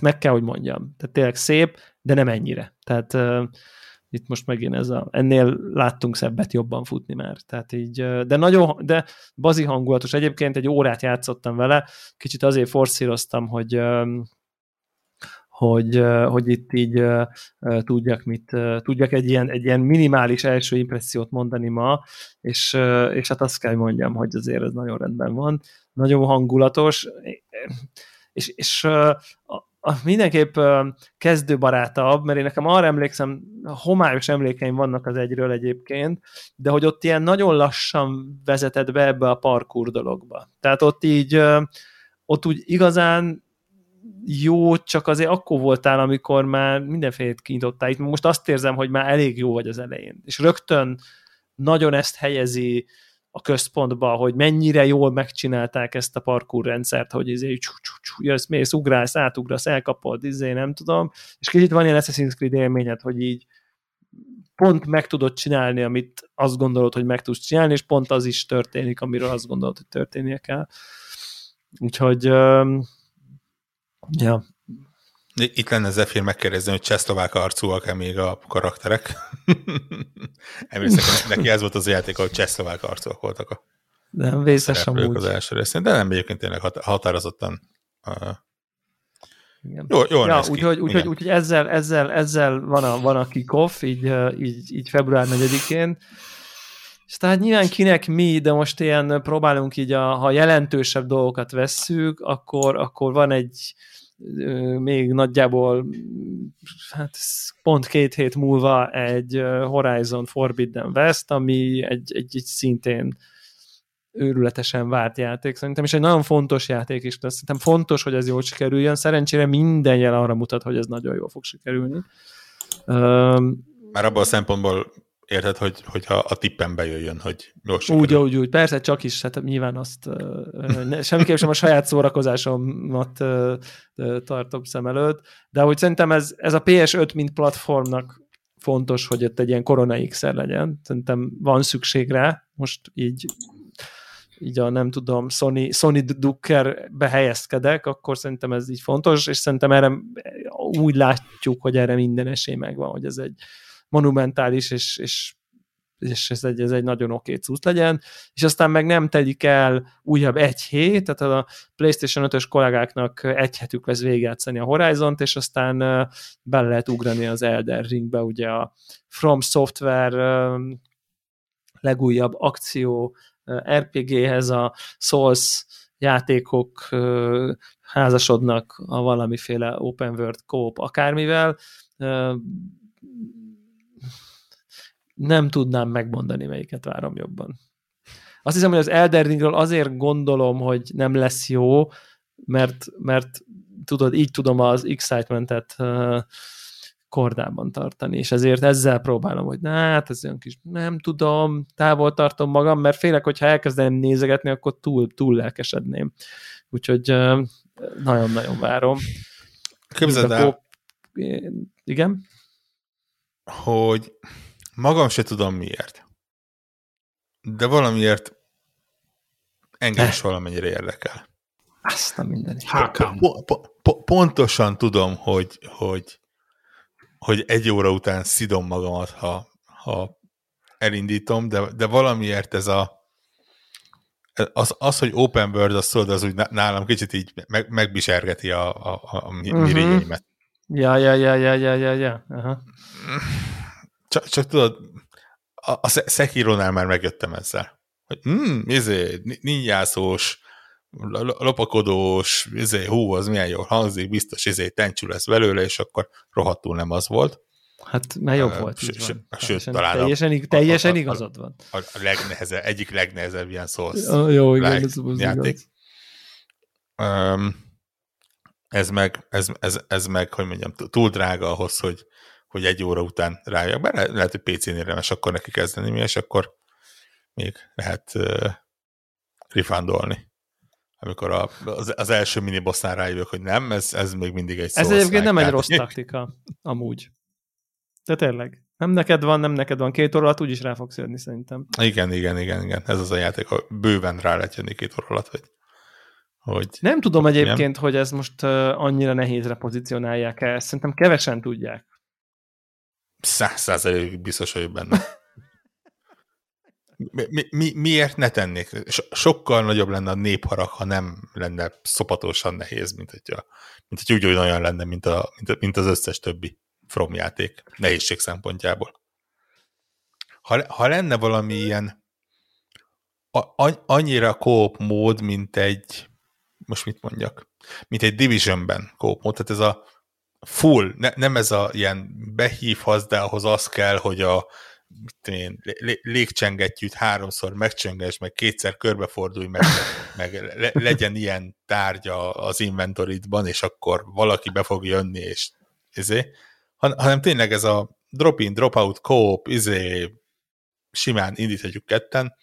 meg kell, hogy mondjam. Tehát tényleg szép, de nem ennyire. Tehát itt most megint ennél láttunk szebbet jobban futni már. Tehát így, de bazi hangulatos. Egyébként egy órát játszottam vele, kicsit azért forszíroztam, hogy itt így tudjak egy ilyen minimális első impressziót mondani ma, és hát azt kell mondjam, hogy azért ez nagyon rendben van. Nagyon hangulatos, és mindenképp kezdőbarátabb, mert én nekem arra emlékszem, homályos emlékeim vannak az egyről egyébként, de hogy ott ilyen nagyon lassan vezetett be ebbe a parkour dologba. Tehát ott úgy igazán jó, csak azért akkor voltál, amikor már mindenfélét kinyitottál. Itt most azt érzem, hogy már elég jó vagy az elején. És rögtön nagyon ezt helyezi a központba, hogy mennyire jól megcsinálták ezt a parkour rendszert, hogy jössz, mész, ugrálsz, átugrasz, elkapod, nem tudom, és kicsit van ilyen Assassin's Creed élményed, hogy így pont meg tudod csinálni, amit azt gondolod, hogy meg tudsz csinálni, és pont az is történik, amiről azt gondolod, hogy történnie kell. Úgyhogy ja. Itt lenne Zephyr megkérdezni, hogy csehszlovák arcúak-e még a karakterek? Emlékszem, neki ez volt az játék, ahol csehszlovák arcúak voltak a nem vészes amúgy. Az első részén, de nem egyébként tényleg határozottan. Jól ja, néz ki. Úgyhogy ezzel van a kick-off, így február 4-én. És tehát nyilván kinek mi, de most ilyen próbálunk így, ha jelentősebb dolgokat vesszük, akkor van egy még nagyjából hát pont 2 hét múlva egy Horizon Forbidden West, ami egy szintén őrületesen várt játék szerintem, és egy nagyon fontos játék is lesz. Szerintem fontos, hogy ez jól sikerüljön. Szerencsére minden jel arra mutat, hogy ez nagyon jól fog sikerülni. Már abban a szempontból érted, hogyha a tippen bejöjjön, hogy jól sikerül. Úgy, persze, csak is, hát nyilván azt semmiképp sem a saját szórakozásomat tartom szem előtt, de hogy szerintem ez a PS5 mint platformnak fontos, hogy ott egy ilyen Corona X-er legyen. Szerintem van szükség rá, most így a nem tudom, Sony Druckerbe helyezkedek, akkor szerintem ez így fontos, és szerintem erre úgy látjuk, hogy erre minden esély megvan, hogy ez egy monumentális és és ez egy nagyon oké cucc legyen, és aztán meg nem telik el újabb egy hét, tehát a PlayStation 5-ös kollégáknak egy hetük lesz végigjátszani a Horizont, és aztán bele lehet ugrani az Elden Ringbe, ugye a From Software legújabb akció RPG-hez a Souls játékok házasodnak a valamiféle open world co-op akármivel. Nem tudnám megmondani, melyiket várom jobban. Azt hiszem, hogy az Elden Ringről azért gondolom, hogy nem lesz jó, mert tudod, így tudom az excitementet kordában tartani, és ezért ezzel próbálom, hogy ez olyan kis, nem tudom, távol tartom magam, mert félek, hogyha elkezdeném nézegetni, akkor túl lelkesedném. Úgyhogy nagyon-nagyon várom. Képzeld el. Igen? Hogy magam se tudom miért. De valamiért engem is valamennyire érdekel. Azt a mindenit. Pontosan tudom, hogy egy óra után szidom magamat, ha elindítom, de valamiért ez az, hogy open world, az szól, az úgy nálam kicsit így megbisergeti a mirigénymet. Ja. Aha. Csak tudod, a Sekironál már megjöttem ezzel. Hogy ninjászós, lopakodós, hú, az milyen jól hangzik, biztos tencsű lesz belőle, és akkor rohadtul nem az volt. Hát, már jobb volt. Sőt, talán teljesen igazad van. A legnehezebb, egyik legnehezebb ilyen Souls-like játék. Ez meg, hogy mondjam, túl drága ahhoz, hogy egy óra után rájövök, bár lehet, hogy PC-n érdemes akkor neki kezdeni, és akkor még lehet rifándolni. Amikor az első minibosszán rájövök, hogy nem, ez még mindig egy Souls-like. Ez egyébként nem egy rossz taktika, amúgy. De tényleg. Nem neked van. 2 óra alatt úgyis rá fogsz jönni, szerintem. Igen. Ez az a játék, hogy bőven rá lehet jönni 2 óra alatt, hogy nem tudom egyébként, hogy ez most annyira nehézre pozícionálják el. Szerintem kevesen tudják. 100% biztos vagyok benne. Miért ne tennék? Sokkal nagyobb lenne a népharag, ha nem lenne szopatosan nehéz, mint hogyha úgy olyan lenne, mint az összes többi From játék nehézség szempontjából. Ha lenne valami ilyen annyira co-op mód, mint egy, most mit mondjak, mint egy Divisionben co-op mód, tehát ez a full, nem ez a ilyen behívhatsz, de ahhoz az kell, hogy légcsengettyűt 3-szor megcsöngesd, meg 2-szer körbefordulj, meg legyen ilyen tárgya az inventoridban, és akkor valaki be fog jönni, és hanem tényleg ez a drop-in, drop-out, co-op, simán indíthatjuk ketten,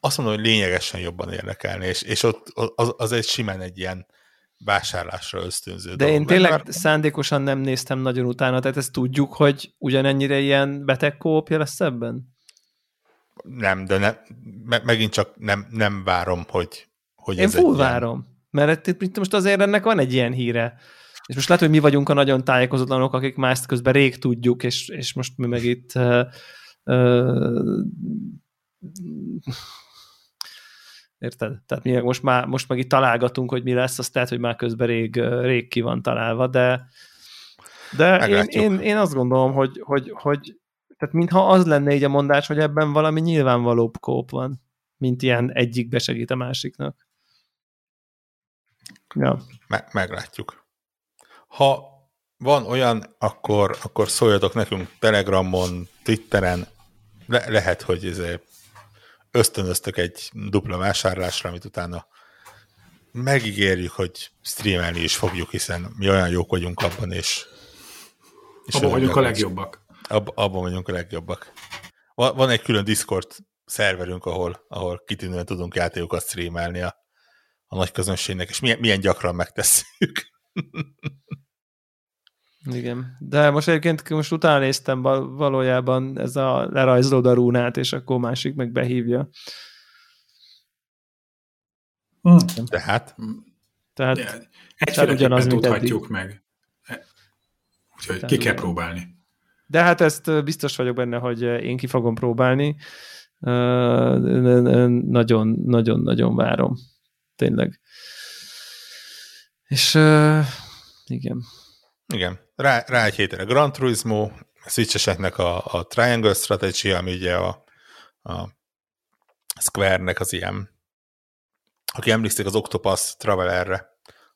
azt mondom, hogy lényegesen jobban érdekelni, és ott az egy simán egy ilyen vásárlásra ösztönző dolog. De én tényleg szándékosan nem néztem nagyon utána, tehát ezt tudjuk, hogy ugyanennyire ilyen beteg co-opja lesz ebben? Nem, de megint csak nem várom, hogy ez egy ilyen... Én várom, mert most azért ennek van egy ilyen híre. És most lehet, hogy mi vagyunk a nagyon tájékozatlanok, akik már ezt közben rég tudjuk, és most mi meg itt érted? Tehát mi most meg itt találgatunk, hogy mi lesz, azt lehet, hogy már közben rég ki van találva, de én azt gondolom, hogy tehát mintha az lenne így a mondás, hogy ebben valami nyilvánvalóbb kóp van, mint ilyen egyik besegít a másiknak. Ja. Meglátjuk. Ha van olyan, akkor szóljatok nekünk Telegramon, Twitteren, lehet, hogy ösztönöztök egy dupla vásárlásra, amit utána megígérjük, hogy streamelni is fogjuk, hiszen mi olyan jók vagyunk abban, és abban vagyunk a legjobbak. Abban vagyunk a legjobbak. Van egy külön Discord szerverünk, ahol kitűnően tudunk játékokat streamelni a nagy közönségnek, és milyen gyakran megtesszük. Igen, de most egyébként most utána néztem valójában ez a lerajzolod a rúnát, és akkor másik meg behívja. Tehát egyféleképpen tudhatjuk meg. Úgyhogy ki kell próbálni. De hát ezt biztos vagyok benne, hogy én ki fogom próbálni. Nagyon-nagyon-nagyon várom. Tényleg. És igen. Igen. Rá egy hétre Gran Turismo, Switch-eseknek a Triangle Strategy, ami ugye a Square-nek az ilyen, aki emlékszik az Octopus Travelerre,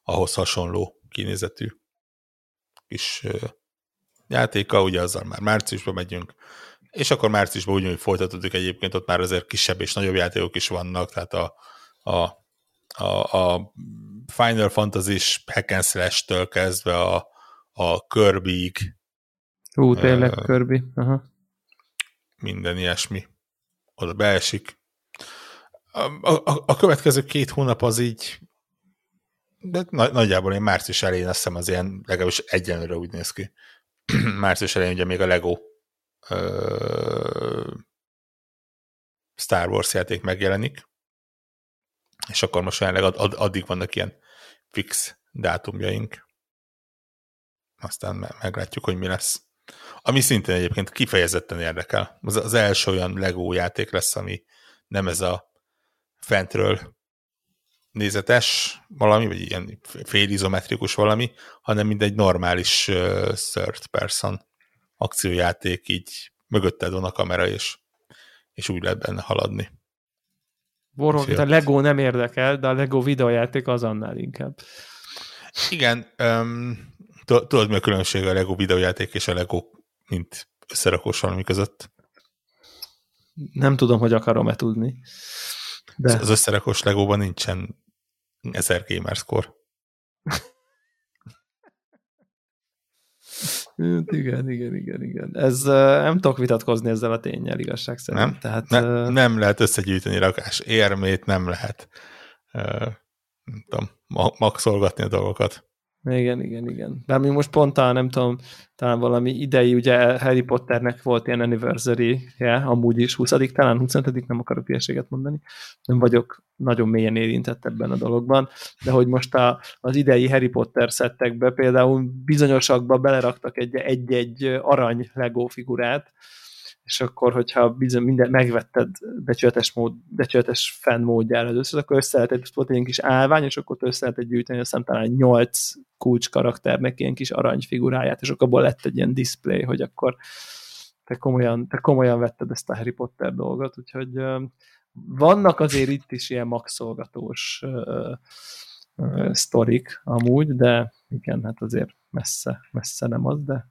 ahhoz hasonló kinézetű kis játéka, ugye azzal már márciusba megyünk, és akkor márciusban ugyanúgy folytatódik egyébként, ott már azért kisebb és nagyobb játékok is vannak, tehát a Final Fantasy-s hack and slash-től kezdve a Kirby-ig. Hú, tényleg Kirby. Aha. Minden ilyesmi oda beesik. A következő 2 hónap az így, de nagyjából én március elején azt hiszem az ilyen, legalábbis egyenlőre úgy néz ki. Március elején ugye még a Lego Star Wars játék megjelenik, és akkor most jelenleg addig vannak ilyen fix dátumjaink. Aztán meglátjuk, hogy mi lesz. Ami szintén egyébként kifejezetten érdekel. Az első olyan Lego játék lesz, ami nem ez a fentről nézetes valami, vagy ilyen félizometrikus valami, hanem mindegy normális third person akciójáték, így mögötted van a kamera, és úgy lehet benne haladni. Warhok, a Lego nem érdekel, de a Lego videójáték az annál inkább. Igen, tudod mi a különbség a Lego videójáték és a Lego mint összerakós valami között? Nem tudom, hogy akarom-e tudni. De. Az összerakós Legóban nincsen 1000 gamerscore. Igen. Ez, nem tudok vitatkozni ezzel a ténnyel igazság szerint. Nem? Tehát, nem lehet összegyűjteni rakás érmét, nem lehet nem tudom, maxolgatni a dolgokat. Igen. De mi most pont nem tudom, talán valami idei, ugye Harry Potternek volt ilyen anniversary-je, amúgy is 20. talán 25. nem akarok ilyeséget mondani. Nem vagyok nagyon mélyen érintett ebben a dologban, de hogy most az idei Harry Potter szettekbe például bizonyosakba beleraktak egy-egy arany Lego figurát, és akkor, hogyha minden megvetted becsületes fan módjára az összes, akkor össze lehetett, volt egy ilyen kis állvány, és akkor össze lehetett gyűjteni, aztán talán 8 kulcs karakternek ilyen kis aranyfiguráját, és akkor abból lett egy ilyen display, hogy akkor te komolyan vetted ezt a Harry Potter dolgot, úgyhogy vannak azért itt is ilyen maxolgatós sztorik amúgy, de igen, hát azért messze nem az, de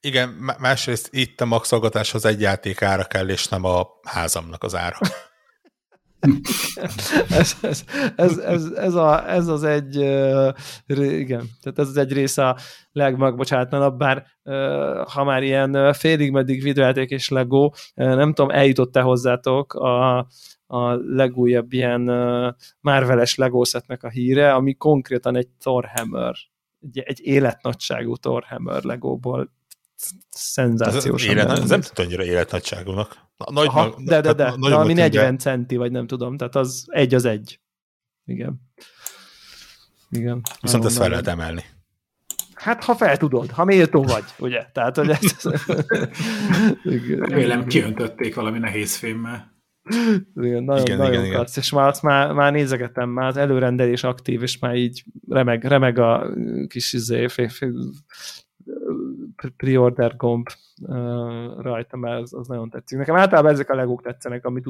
igen, másrészt itt a maxolgatáshoz egy játék ára kell, és nem a házamnak az ára. Ez az egy igen, tehát ez az egy része a legmegbocsátanabb, bár ha már ilyen félig-meddig videójáték és Lego, nem tudom, eljutott-e hozzátok a legújabb ilyen Marvel-es Lego szetnek a híre, ami konkrétan egy Thor Hammer, egy életnagyságú Thor Hammer Legóból szenzációsan. Nem tudom annyira életnagyságúnak. De ami 40 centi, vagy nem tudom, tehát az egy az egy. Igen. Viszont ezt fel lehet emelni. Hát, ha fel tudod, ha méltó vagy, ugye? Tehát, hogy remélem, kiöntötték valami nehéz fémmel. Igen, nagyon katsz, és már nézegetem, már az előrendelés aktív, és már így remeg a kis pre-order gomb rajta, mert az nagyon tetszik. Nekem általában ezek a legók tetszenek, amit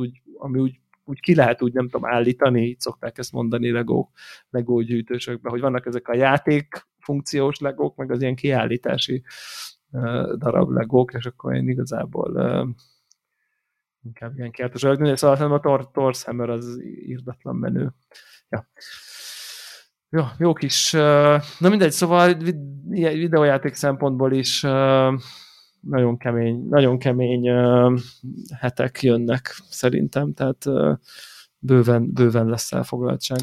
úgy ki lehet úgy, nem tudom, állítani, így szokták ezt mondani legó gyűjtősökben, hogy vannak ezek a játék funkciós legók, meg az ilyen kiállítási darab legók, és akkor én igazából inkább ilyen kertes vagyok, szóval a Thor Hammer az írdatlan menő. Ja. Jó kis. Na mindegy, szóval videójáték szempontból is nagyon kemény hetek jönnek szerintem, tehát bőven lesz elfoglaltság.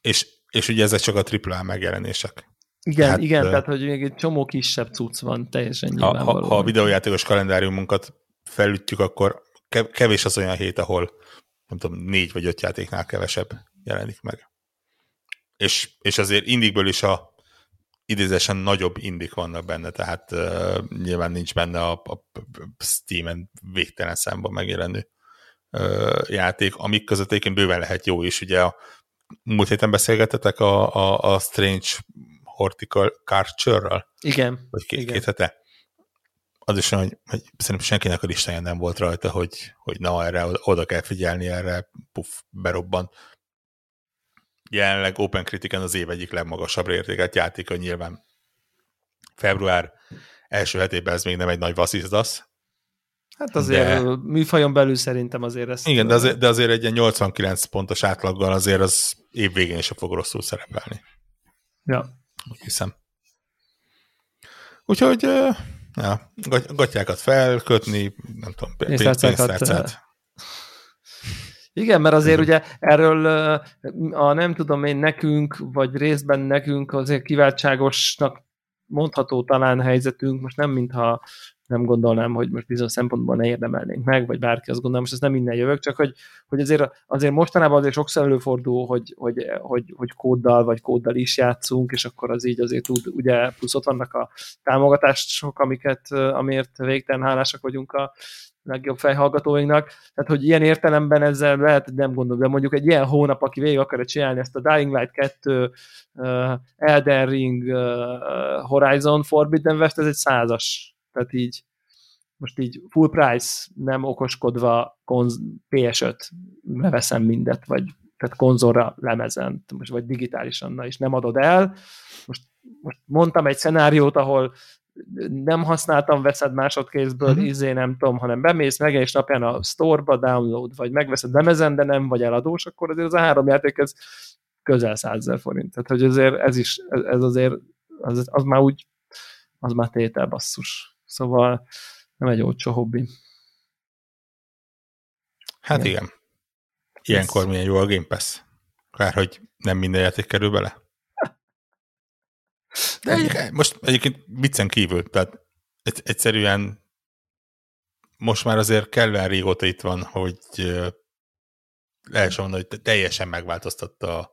És ugye ezek csak a AAA megjelenések. Igen, tehát hogy még egy csomó kisebb cucc van, teljesen nyilvánvaló. Ha a videójátékos kalendáriumunkat felütjük, akkor kevés az olyan hét, ahol nem tudom, 4 vagy 5 játéknál kevesebb jelenik meg. És azért indikből is a idézésen nagyobb indik vannak benne, tehát nyilván nincs benne a Steam-en végtelen számban megjelenő játék, amik között egyébként bőven lehet jó is. Ugye a múlt héten beszélgetetek a Strange Horticulture-ről? Igen. Vagy igen. Két hete? Az is olyan, hogy szerintem senkinek a listáján nem volt rajta, hogy na, erre oda kell figyelni, erre puff, berobban. Jelenleg Open Critic-en az év egyik legmagasabb értékelt játéka nyilván. Február első hetében ez még nem egy nagy vasszizdasz. Hát azért de... műfajon belül szerintem azért ezt... Igen, de azért egy ilyen 89 pontos átlaggal azért az év végén sem fog rosszul szerepelni. Ja. Úgy hiszem. Úgyhogy ja, gatyákat felkötni, nem tudom, pénztárcát. Igen, mert azért ugye erről a nem tudom én nekünk, vagy részben nekünk azért kiváltságosnak mondható talán helyzetünk, most nem mintha nem gondolnám, hogy most bizonyos szempontból ne érdemelnénk meg, vagy bárki azt gondolom, most ezt nem innen jövök, csak hogy azért mostanában azért sokszor előfordul, hogy kóddal vagy kóddal is játszunk, és akkor az így azért tud, ugye plusz ott vannak a támogatások, amiért végtelen hálásak vagyunk a legjobb fejhallgatóinknak, tehát hogy ilyen értelemben ezzel lehet, hogy nem gondolom, de mondjuk egy ilyen hónap, aki végig akarja csinálni ezt a Dying Light 2, Elden Ring, Horizon Forbidden West, ez egy 100-as. Tehát így, most így full price, nem okoskodva PS5 leveszem mindet, vagy tehát konzolra lemezen, vagy digitálisan, na, és nem adod el. Most mondtam egy szenáriót, ahol nem használtam, veszed másodkézből, nem tudom, hanem bemész meg, és napján a store-ba download, vagy megveszed lemezen, de nem vagy eladós, akkor azért az a három játék, ez közel 100 000 forint. Tehát, hogy azért ez már úgy, az már tétel, basszus. Szóval nem egy olcsó hobbi. Hát igen. Ilyenkor milyen jó a Game Pass. Kár, hogy nem minden játék kerül bele. De most egyébként viccen kívül, tehát egyszerűen most már azért kellően régóta itt van, hogy lehessen mondani, hogy teljesen megváltoztatta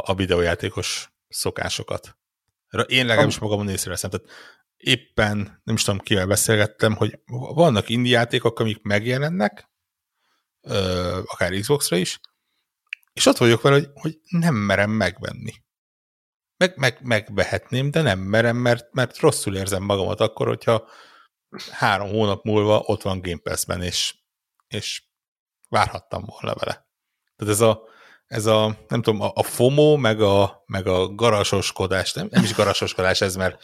a videójátékos szokásokat. Én legalábbis magamon észreveszem, tehát éppen, nem is tudom, kivel beszélgettem, hogy vannak indie játékok, amik megjelennek, akár Xboxra is, és ott vagyok vele, hogy nem merem megvenni. Megvehetném, de nem merem, mert rosszul érzem magamat akkor, hogyha 3 hónap múlva ott van Game Pass-ben, és várhattam volna vele. Tehát ez a nem tudom, a FOMO, meg a garasoskodás, nem is garasoskodás ez, mert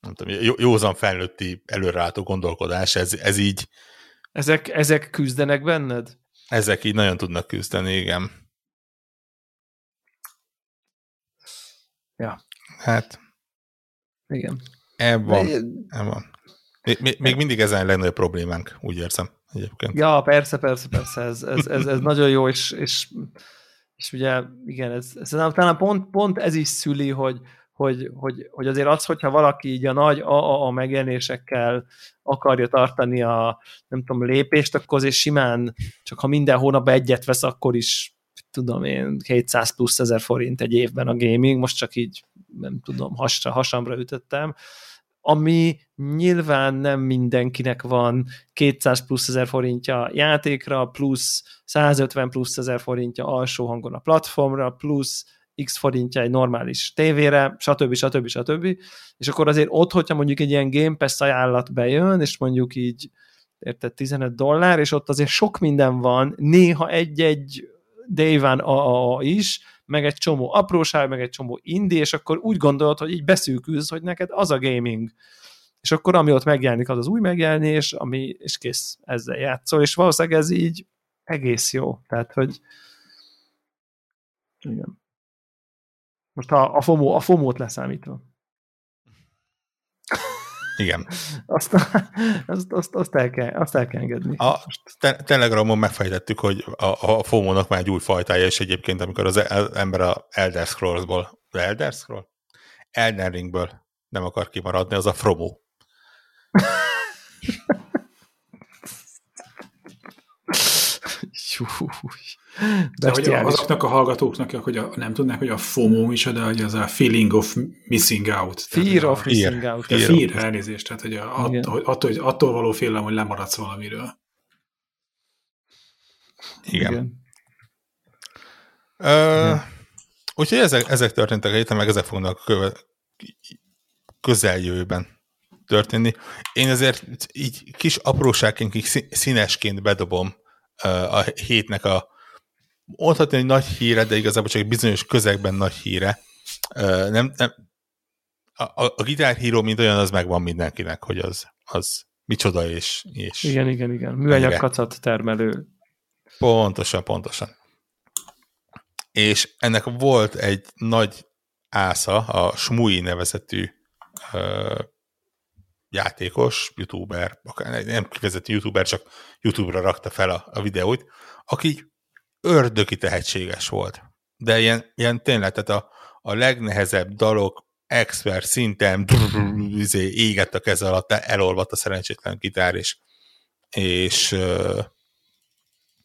nem tudom, józan felnőtti előreálltó gondolkodás, ez így... Ezek küzdenek benned? Ezek így nagyon tudnak küzdeni, igen. Ja. Hát... Igen. Ebben van. Még mindig ez a legnagyobb problémánk, úgy érzem egyébként. Ja, persze, ez nagyon jó, és ugye, igen, ez talán pont ez is szüli, hogy azért az, hogyha valaki így a nagy AAA megjelenésekkel akarja tartani a, nem tudom, lépést, akkor azért simán, csak ha minden hónapban egyet vesz, akkor is, tudom én, 700 000+ forint egy évben a gaming, most csak így, nem tudom, hasamra ütöttem, ami nyilván nem mindenkinek van 200 000+ forintja játékra, plusz 150 000+ forintja alsó hangon a platformra, plusz X forintja egy normális tévére, stb. És akkor azért ott, hogyha mondjuk egy ilyen Game Pass ajánlat bejön, és mondjuk így érted, $15, és ott azért sok minden van, néha egy Day One AAA is, meg egy csomó apróság, meg egy csomó indie, és akkor úgy gondolod, hogy így beszűkülsz, hogy neked az a gaming. És akkor ami ott megjelenik, az új megjelenés, és kész, ezzel játszol, és valószínűleg ez így egész jó. Tehát, hogy igen. Most a FOMO-t leszámítva. Igen. Azt el kell engedni. A Telegramon megfejtettük, hogy a FOMO-nak már egy új fajtája, és egyébként amikor az ember a Elden Ringből nem akar kimaradni, az a FROMO. Azoknak a hallgatóknak, hogy nem tudnák, hogy a FOMO micsoda, hogy az a feeling of missing out. Fear of missing out. Fear, elnézést, tehát hogy attól való félelem, hogy lemaradsz valamiről. Igen. Úgyhogy ezek történtek a héten, meg ezek fognak közeljövőben történni. Én azért így kis apróságként, így színesként bedobom a hétnek a mondhatni, hogy nagy híre, de igazából csak bizonyos közegben nagy híre. A Guitar Hero mint olyan, az megvan mindenkinek, hogy az micsoda és igen. Műanyag kacat termelő. Pontosan. És ennek volt egy nagy ásza, a Smui nevezetű játékos, youtuber, akár nem kivezető youtuber, csak YouTube-ra rakta fel a videót, aki ördögi tehetséges volt. De ilyen tényleg, tehát a legnehezebb dalok expert szinten égett a keze alatt, elolvadt a szerencsétlen gitár, és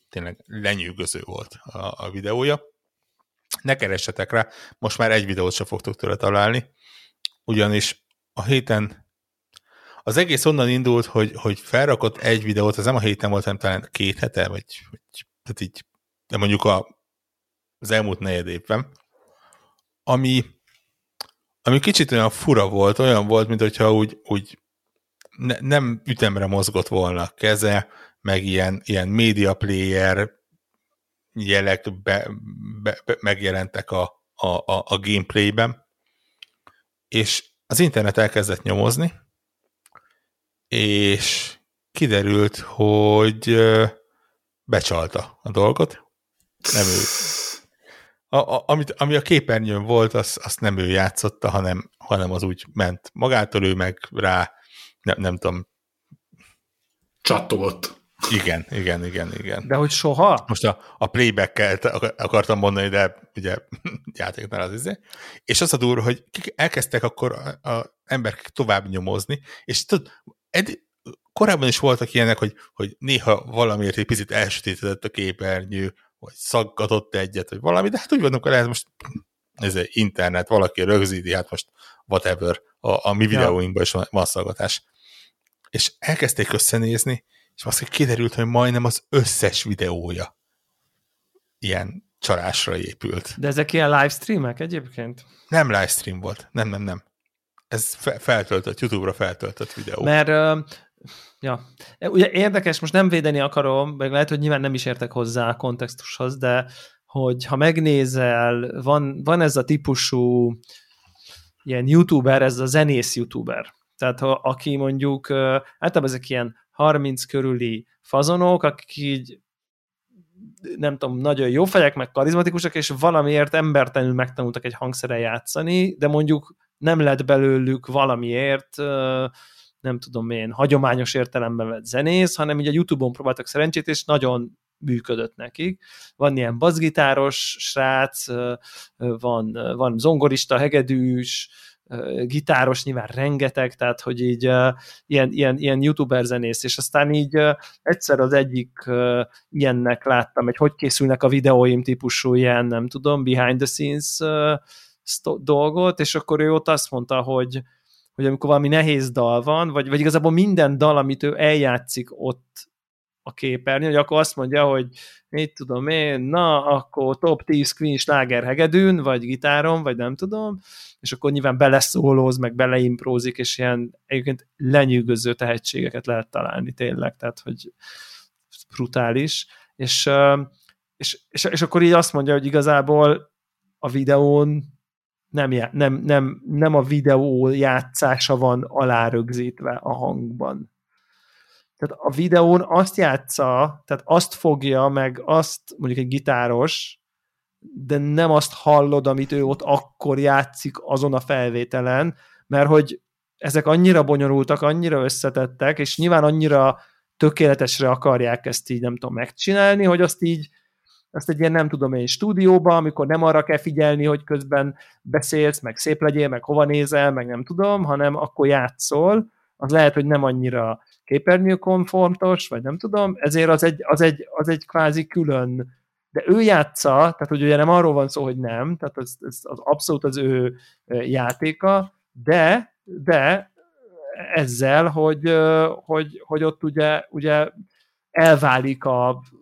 tényleg lenyűgöző volt a videója. Ne keressetek rá, most már egy videót sem fogtok tőle találni, ugyanis a héten az egész onnan indult, hogy felrakott egy videót, ez nem a héten volt, hanem talán 2 hete, vagy tehát így, de mondjuk az elmúlt 4 évben, ami kicsit olyan fura volt, mint hogyha úgy nem ütemre mozgott volna a keze, meg ilyen media player jelek megjelentek a gameplayben, és az internet elkezdett nyomozni, és kiderült, hogy becsalta a dolgot. Nem ő. Ami a képernyőn volt, azt nem ő játszotta, hanem az úgy ment magától, ő meg rá, nem tudom. Csattogott. Igen. De hogy soha? Most a playback-kel akartam mondani, de ugye játéknál az izé. És az a durva, hogy elkezdtek akkor az emberek tovább nyomozni, és tudod, korábban is voltak ilyenek, hogy néha valamiért egy picit elsötétedett a képernyő, vagy szaggatott egyet, vagy valami, de hát úgy vannak, hogy ez most egy internet, valaki rögzíti, hát most whatever, a mi videóinkban is van szaggatás. És elkezdték összenézni, és aztán kiderült, hogy majdnem az összes videója ilyen csalásra épült. De ezek ilyen livestreamek egyébként? Nem livestream volt, nem. Ez feltöltött, YouTube-ra feltöltött videó. Mert ugye érdekes, most nem védeni akarom, meg lehet, hogy nyilván nem is értek hozzá a kontextushoz, de hogy ha megnézel, van ez a típusú ilyen youtuber, ez a zenész youtuber. Tehát aki mondjuk, általában ezek ilyen 30 körüli fazonok, akik így nem tudom, nagyon jó fejek, meg karizmatikusak, és valamiért embertelenül megtanultak egy hangszeren játszani, de mondjuk nem lett belőlük valamiért nem tudom én, hagyományos értelemben vett zenész, hanem így a YouTube-on próbáltak szerencsét, és nagyon működött nekik. Van ilyen bassgitáros srác, van zongorista, hegedűs, gitáros, nyilván rengeteg, tehát hogy így ilyen youtuber zenész, és aztán így egyszer az egyik ilyennek láttam, hogy készülnek a videóim típusú ilyen, nem tudom, behind the scenes dolgot, és akkor ő ott azt mondta, hogy amikor valami nehéz dal van, vagy igazából minden dal, amit ő eljátszik ott a képernyőn, hogy akkor azt mondja, hogy mit tudom én, na, akkor top 10 Queen sláger hegedűn, vagy gitáron, vagy nem tudom, és akkor nyilván beleszólóz, meg beleimprózik, és ilyen egyébként lenyűgöző tehetségeket lehet találni tényleg, tehát hogy brutális, és akkor így azt mondja, hogy igazából a videón nem a videó játszása van alárögzítve a hangban. Tehát a videón azt játsza, tehát azt fogja, meg azt, mondjuk egy gitáros, de nem azt hallod, amit ő ott akkor játszik azon a felvételen, mert hogy ezek annyira bonyolultak, annyira összetettek, és nyilván annyira tökéletesre akarják ezt így, nem tudom, megcsinálni, hogy azt egy ilyen, nem tudom én, stúdióba, amikor nem arra kell figyelni, hogy közben beszélsz, meg szép legyél, meg hova nézel, meg nem tudom, hanem akkor játszol, az lehet, hogy nem annyira képernyőkonformos, vagy nem tudom, ezért az egy kvázi külön, de ő játsza, tehát hogy ugye nem arról van szó, hogy nem, tehát ez az abszolút az ő játéka, de ezzel, hogy ott ugye elválik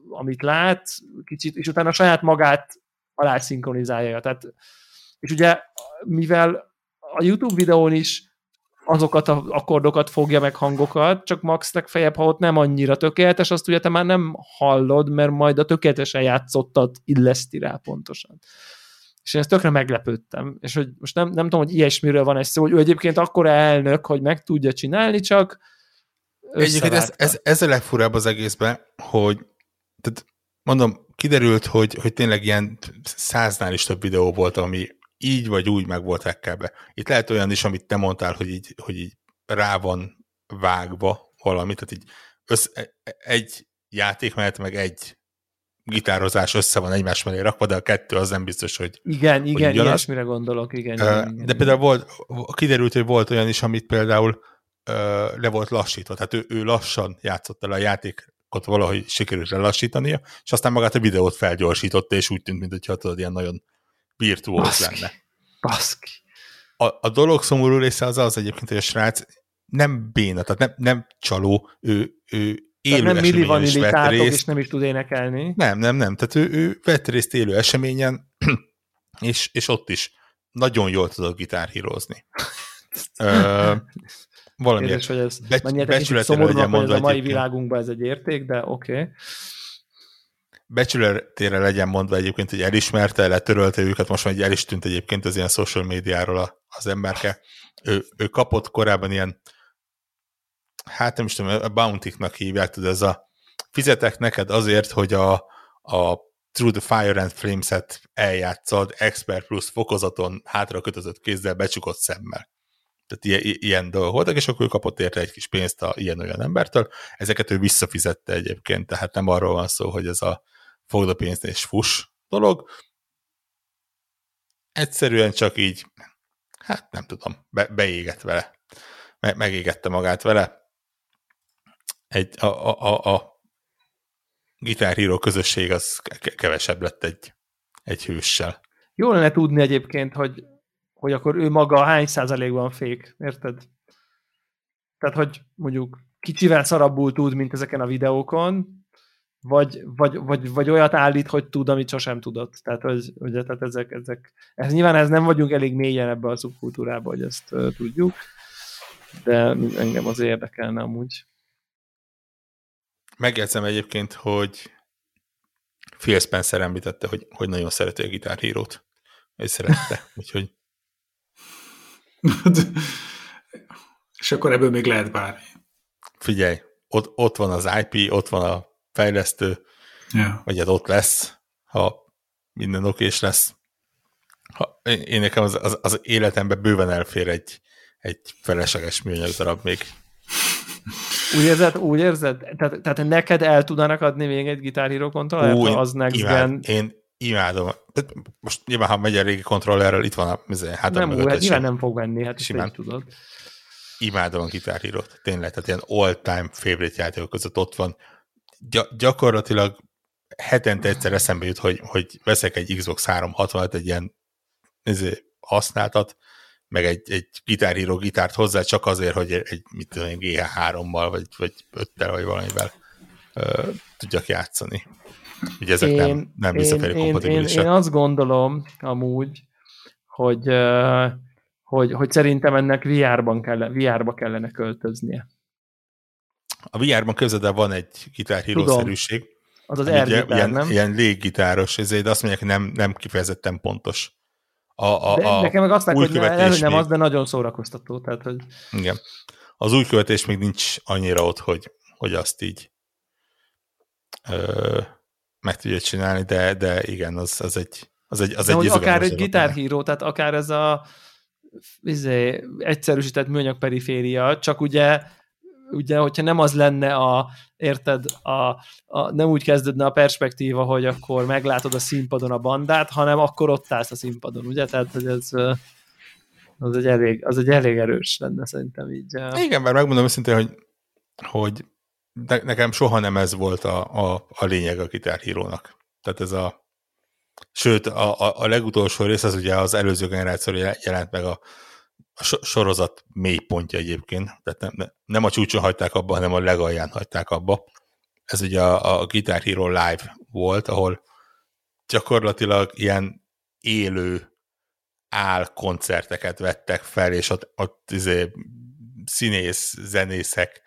amit lát, kicsit, és utána saját magát alá szinkronizálja. Tehát, és ugye, mivel a YouTube videón is azokat az akkordokat fogja meg hangokat, csak max legfeljebb, ha ott nem annyira tökéletes, azt ugye te már nem hallod, mert majd a tökéletesen játszottat illeszti rá pontosan. És én ezt tökre meglepődtem. És hogy most nem tudom, hogy ilyesmiről van egy szó, hogy ő egyébként akkora elnök, hogy meg tudja csinálni, csak egyébként ez a legfurább az egészben, hogy tehát mondom, kiderült, hogy tényleg ilyen 100-nál is több videó volt, ami így vagy úgy meg volt hekkelve. Itt lehet olyan is, amit te mondtál, hogy így rá van vágva valamit, tehát így egy játék mellett meg egy gitározás össze van egymás mellé rakva, de a kettő az nem biztos, hogy igen, ilyesmire gondolok, igen. De például kiderült, hogy volt olyan is, amit például le volt lassítva, tehát ő lassan játszotta le a játékot, valahogy sikerült lelassítania, és aztán magát a videót felgyorsította, és úgy tűnt, mintha tudod, ilyen nagyon virtuóz lenne. Baszki. A dolog szomorú része az egyébként, hogy a srác nem béna, tehát nem csaló, ő élő nem eseményen is vett részt. És nem is tud énekelni. Nem, tehát ő vett részt élő eseményen, és ott is nagyon jól tudott gitárhírozni. Valamiért. Kérdés, hogy ez becsületére legyen mondva. A mai világunkban ez egy érték, de oké. Becsületére legyen mondva egyébként, hogy elismerte, letörölte őket, most már el is tűnt egyébként az ilyen social médiáról az emberke. Ő kapott korábban ilyen, hát nem is tudom, a bounty-nak hívják, tudod, ez a fizetek neked azért, hogy a Through the Fire and Flames-et eljátszod, Expert Plus fokozaton hátra kötözött kézzel, becsukott szemmel. Tehát ilyen dolgok voltak, és akkor ő kapott érte egy kis pénzt a ilyen-olyan embertől. Ezeket ő visszafizette egyébként, tehát nem arról van szó, hogy ez a fogd a pénzt és fuss dolog. Egyszerűen csak így, hát nem tudom, beégett vele. Megégette magát vele. A Guitar Hero közösség az kevesebb lett egy hőssel. Jól lenne tudni egyébként, hogy akkor ő maga hány százalékban fék, érted? Tehát, hogy mondjuk kicsivel szarabbul tud, mint ezeken a videókon, vagy olyat állít, hogy tud, amit sosem tudott. Tehát, tehát ezek. Nyilván nem vagyunk elég mélyen ebbe a szubkultúrába, hogy ezt tudjuk, de engem az érdekelne amúgy. Megjegyzem egyébként, hogy Phil Spencer említette, hogy nagyon szereti a Guitar Hero-t. Ő szerette, úgyhogy és akkor ebből még lehet bármi. Figyelj, ott van az IP, ott van a fejlesztő, vagy hát ott lesz, ha minden okés lesz. Én nekem az életemben bőven elfér egy felesleges műanyag darab még. Úgy érzed? Tehát neked el tudnának adni még egy Guitar Hero kontrollert? Az next-ben... Én imádom. Tehát most nyilván, ha megy a régi kontrollerről, itt van a hátam mögött. Hát nyilván nem fog venni, hát simán tudod. Imádom a Guitar Hero-t, tényleg. Tehát ilyen all-time favorite játékok között ott van. Gyakorlatilag hetente egyszer eszembe jut, hogy veszek egy Xbox 360-at, egy ilyen használtat, meg egy Guitar Hero gitárt hozzá, csak azért, hogy egy mit tudom én, GH3-mal, vagy 5-tel, vagy valamivel tudjak játszani. Ugye ezek nem visszafelé kompatibilisek. Én azt gondolom amúgy, hogy szerintem ennek VR-ba kellene költöznie. A VR-ban közben van egy gitárhírószerűség. Az az air-gitár, nem? Ilyen léggitáros, ezért azt mondják, hogy nem kifejezetten pontos. De nekem meg azt látják, hogy nem az, de nagyon szórakoztató. Tehát, hogy... Igen. Az új követés még nincs annyira ott, hogy azt így meg tudja csinálni, de igen, az egy izgalmas. Akár egy Guitar Hero, tehát akár ez a egyszerűsített műanyag periféria, csak ugye, hogyha nem az lenne nem úgy kezdődne a perspektíva, hogy akkor meglátod a színpadon a bandát, hanem akkor ott állsz a színpadon, ugye? Tehát, hogy ez az egy elég erős lenne, szerintem így. Igen, mert megmondom őszintén, hogy nekem soha nem ez volt a lényeg a Guitar Hero-nak. Tehát ez a Sőt, a legutolsó rész az ugye az előző generációra jelent meg a sorozat mélypontja egyébként. Tehát nem a csúcson hagyták abba, hanem a legalján hagyták abba. Ez ugye a Guitar Hero Live volt, ahol gyakorlatilag ilyen élő álkoncerteket vettek fel, és ott izé színész, zenészek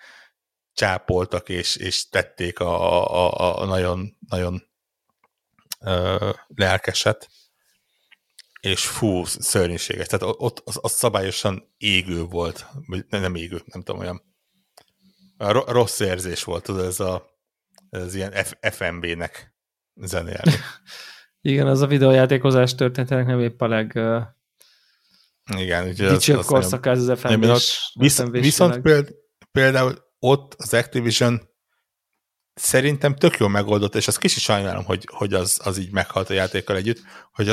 csápoltak, és tették a nagyon, nagyon lelkeset, és fú, szörnyűséges. Tehát ott az szabályosan égő volt, vagy nem égő, nem tudom, olyan rossz érzés volt, tudod, ez ilyen FMB-nek zenélni. Igen, az a videójátékozás történetének nem épp a dicsőbb korszakát az FMB-s. Viszont például ott az Activision szerintem tök jól megoldott, és azt kicsit sajnálom, hogy az így meghalt a játékkal együtt, hogy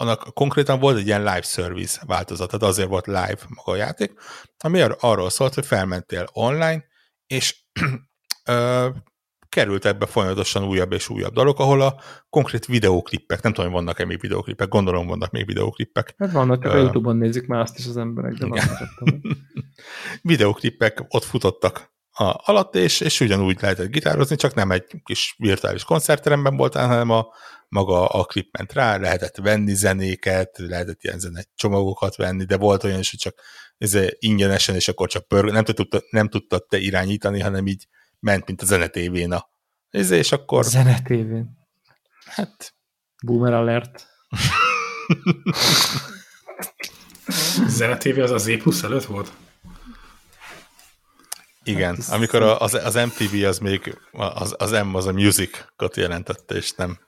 annak konkrétan volt egy ilyen live service változat, tehát azért volt live maga a játék, ami arról szólt, hogy felmentél online, és került ebbe folyamatosan újabb és újabb dalok, ahol a konkrét videóklippek, nem tudom, hogy vannak-e még videóklippek, gondolom vannak még videóklippek. Hát vannak, a YouTube-on nézik már azt is az emberek, de vannak. Videóklippek ott futottak alatt, és ugyanúgy lehetett gitározni, csak nem egy kis virtuális koncertteremben voltál, hanem maga a klip ment rá, lehetett venni zenéket, lehetett ilyen zenecsomagokat venni, de volt olyan is, hogy csak ingyenesen, és akkor csak nem tudtad te irányítani, hanem így ment, mint a zenetévén és akkor... Zenetévén. Hát... Boomer alert. Zenetévé az Z plusz előtt volt? Igen, hát amikor az MTV az még, az M az a music-ot jelentette, és nem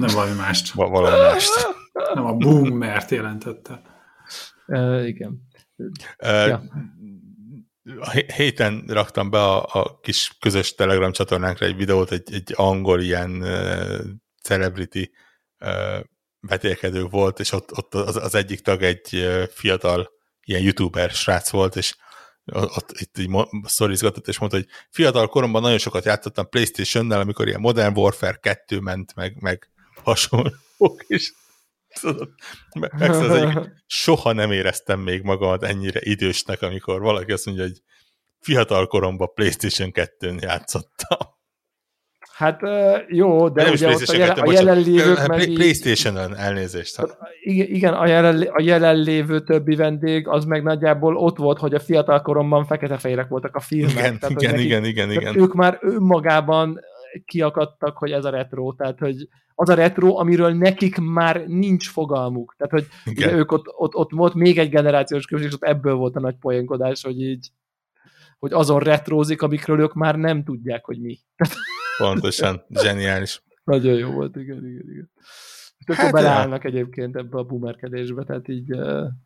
valami mást. Valami mást. Nem a boomert jelentette. Igen. Ja. A héten raktam be a kis közös Telegram csatornánkra egy videót, egy angol ilyen celebrity vetélkedő volt, és ott az egyik tag egy fiatal ilyen youtuber srác volt, és ott itt így sztorizgatott, és mondta, hogy fiatal koromban nagyon sokat játszottam PlayStation-nel, amikor ilyen Modern Warfare 2 ment, meg hasonlók is. Soha nem éreztem még magamat ennyire idősnek, amikor valaki azt mondja, hogy fiatal koromban PlayStation 2-n játszottam. Hát jó, de ugye a jelenlévők meg... PlayStation-ön, elnézést. Igen, a jelenlévő többi vendég, az meg nagyjából ott volt, hogy a fiatal koromban fekete-fehérek voltak a filmek. Igen. Ők már önmagában kiakadtak, hogy ez a retro, tehát hogy az a retro, amiről nekik már nincs fogalmuk. Tehát, hogy ugye, ők ott volt még egy generációs különbség, és ott ebből volt a nagy poénkodás, hogy így, hogy azon retrózik, amikről ők már nem tudják, hogy mi. Pontosan, zseniális. Nagyon jó volt, igen. Hát akkor beleállnak egyébként ebbe a boomerkedésbe, tehát így...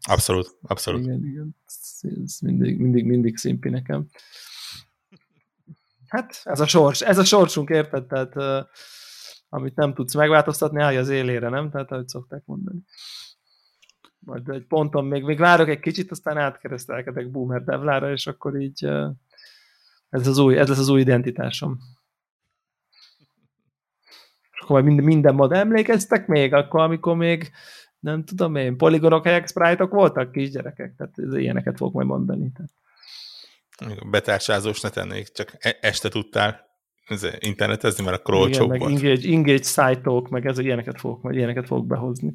Abszolút. Igen. Ez mindig szimpi nekem. Hát ez a sorsunk, érted? Tehát amit nem tudsz megváltoztatni, állj az élére, nem? Tehát ahogy szokták mondani. Majd egy ponton még várok egy kicsit, aztán átkeresztelkedek Boomer Devlára, és akkor így ez lesz az új identitásom. És akkor majd minden mod emlékeztek még? Akkor amikor még, nem tudom én, poligonok, helyek, sprite-ok voltak kisgyerekek? Tehát ilyeneket fogok majd mondani. Tehát. Betársázós ne tennék, csak este tudtál internetezni, mert akkor olcsóbb volt. Engage szájtók, meg ez, ilyeneket fogok behozni.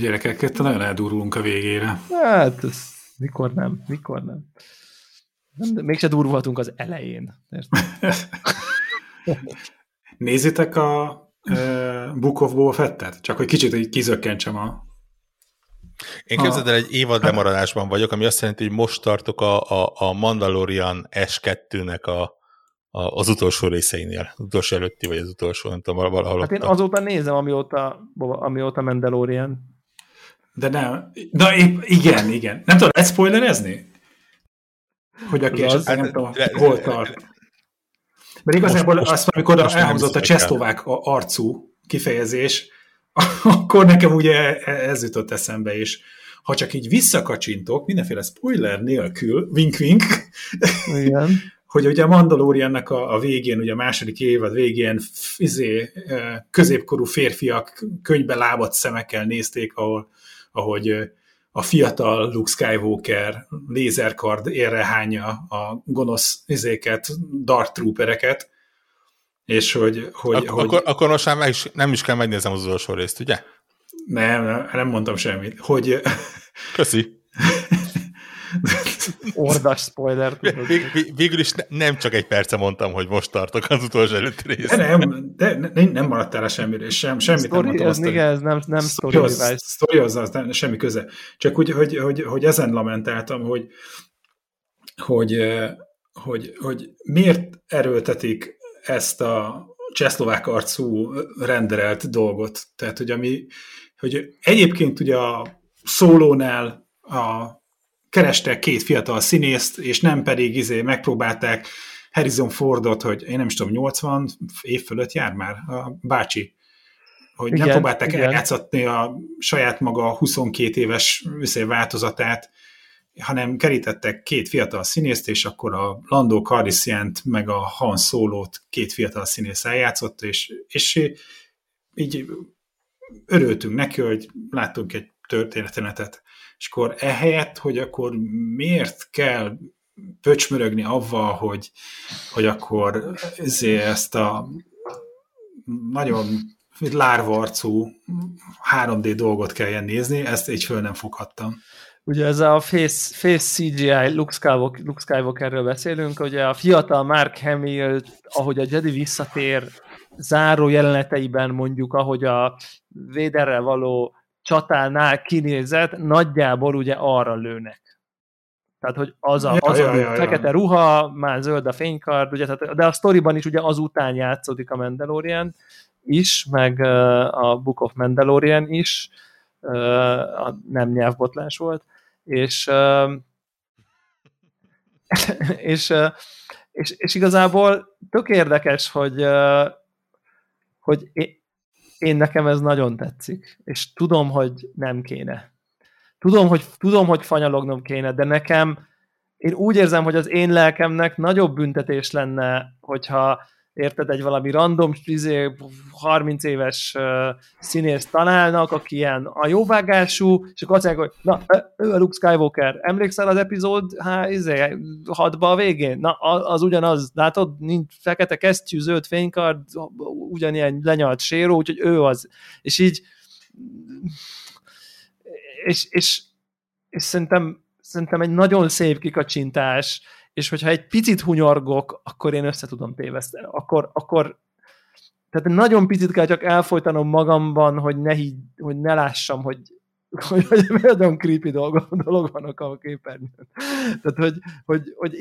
Gyerekek, nagyon eldurulunk a végére. Hát, mikor nem. Mégse durulhatunk az elején. Nézzétek a Book of Boba Fettet? Csak hogy kicsit kizökkentsem Én képzeld el, egy évad lemaradásban vagyok, ami azt jelenti, hogy most tartok a Mandalorian S2-nek az utolsó részeinél. Az utolsó előtti, vagy az utolsó, nem tudom, valahol. Hát én azóta nézem, amióta Mandalorian. De nem. Na, igen. Nem tudom, lehet spoilerezni? Hogy aki esetleg nem tudom, hol tart. Mert igazából azt, amikor elhangzott a csehszlovák arcú kifejezés, akkor nekem ugye ez jutott eszembe is. Ha csak így visszakacsintok, mindenféle spoiler nélkül, wink-wink, hogy ugye a Mandaloriannak a végén, ugye a második évad végén középkorú férfiak könyvbe lábadt szemekkel nézték, ahogy a fiatal Luke Skywalker lézerkard érre hányja a gonosz izéket, Dark Troopereket, és Akkor most már nem is kell megnézem az utolsó részt, ugye? Nem mondtam semmit. Hogy... Köszi. Ordas spoiler. Végül is nem csak egy perce mondtam, hogy most tartok az utolsó előtti részt. Nem maradtál rá semmire, semmit nem mondtam. Ez nem sztorivált. Sztori az semmi köze. Csak úgy, hogy ezen lamentáltam, hogy miért erőltetik ezt a csehszlovák arcú renderelt dolgot. Tehát, hogy egyébként ugye a szólónál kerestek két fiatal színészt, és nem pedig megpróbálták Harrison Fordot, hogy én nem is tudom, 80 év fölött jár már a bácsi, hogy igen, nem próbálták eljátszatni a saját maga 22 éves változatát, hanem kerítettek két fiatal színészt, és akkor a Lando Calrissiant meg a Han Solót két fiatal színész eljátszott, és így örültünk neki, hogy láttunk egy történetet. És akkor ehelyett, hogy akkor miért kell pöcsmörögni avval, hogy akkor ezt a nagyon lárvarcú 3D dolgot kelljen nézni, ezt így föl nem foghattam. Ugye ez a face CGI Luke Skywalkerről beszélünk, ugye a fiatal Mark Hamill, ahogy a Jedi visszatér záró jeleneteiben, mondjuk ahogy a Vaderrel való csatánál kinézett, nagyjából ugye arra lőnek. Tehát, hogy az a fekete ruha, már zöld a fénykard, ugye, de a sztoriban is ugye azután játszódik a Mandalorian is, meg a Book of Mandalorian is, nem nyelvbotlás volt, és igazából tök érdekes, hogy én nekem ez nagyon tetszik, és tudom, hogy nem kéne. Tudom, hogy fanyalognom kéne, de nekem, én úgy érzem, hogy az én lelkemnek nagyobb büntetés lenne, hogyha érted, egy valami random 30 éves színész találnak, aki ilyen a jóvágású, és akkor azt mondják, hogy na, ő a Luke Skywalker, emlékszel az epizód 6-ba a végén? Na, az ugyanaz, látod, nincs fekete kesztyű, zöld fénykard, ugyanilyen lenyalt séró, úgyhogy ő az. És így és szerintem egy nagyon szép kikacsintás, és hogyha egy picit hunyorgok, akkor én össze tudom téveszteni. Akkor tehát nagyon picit kell csak elfolytanom magamban, hogy ne lássam, hogy nagyon creepy dolog van a képernyőn. Tehát, hogy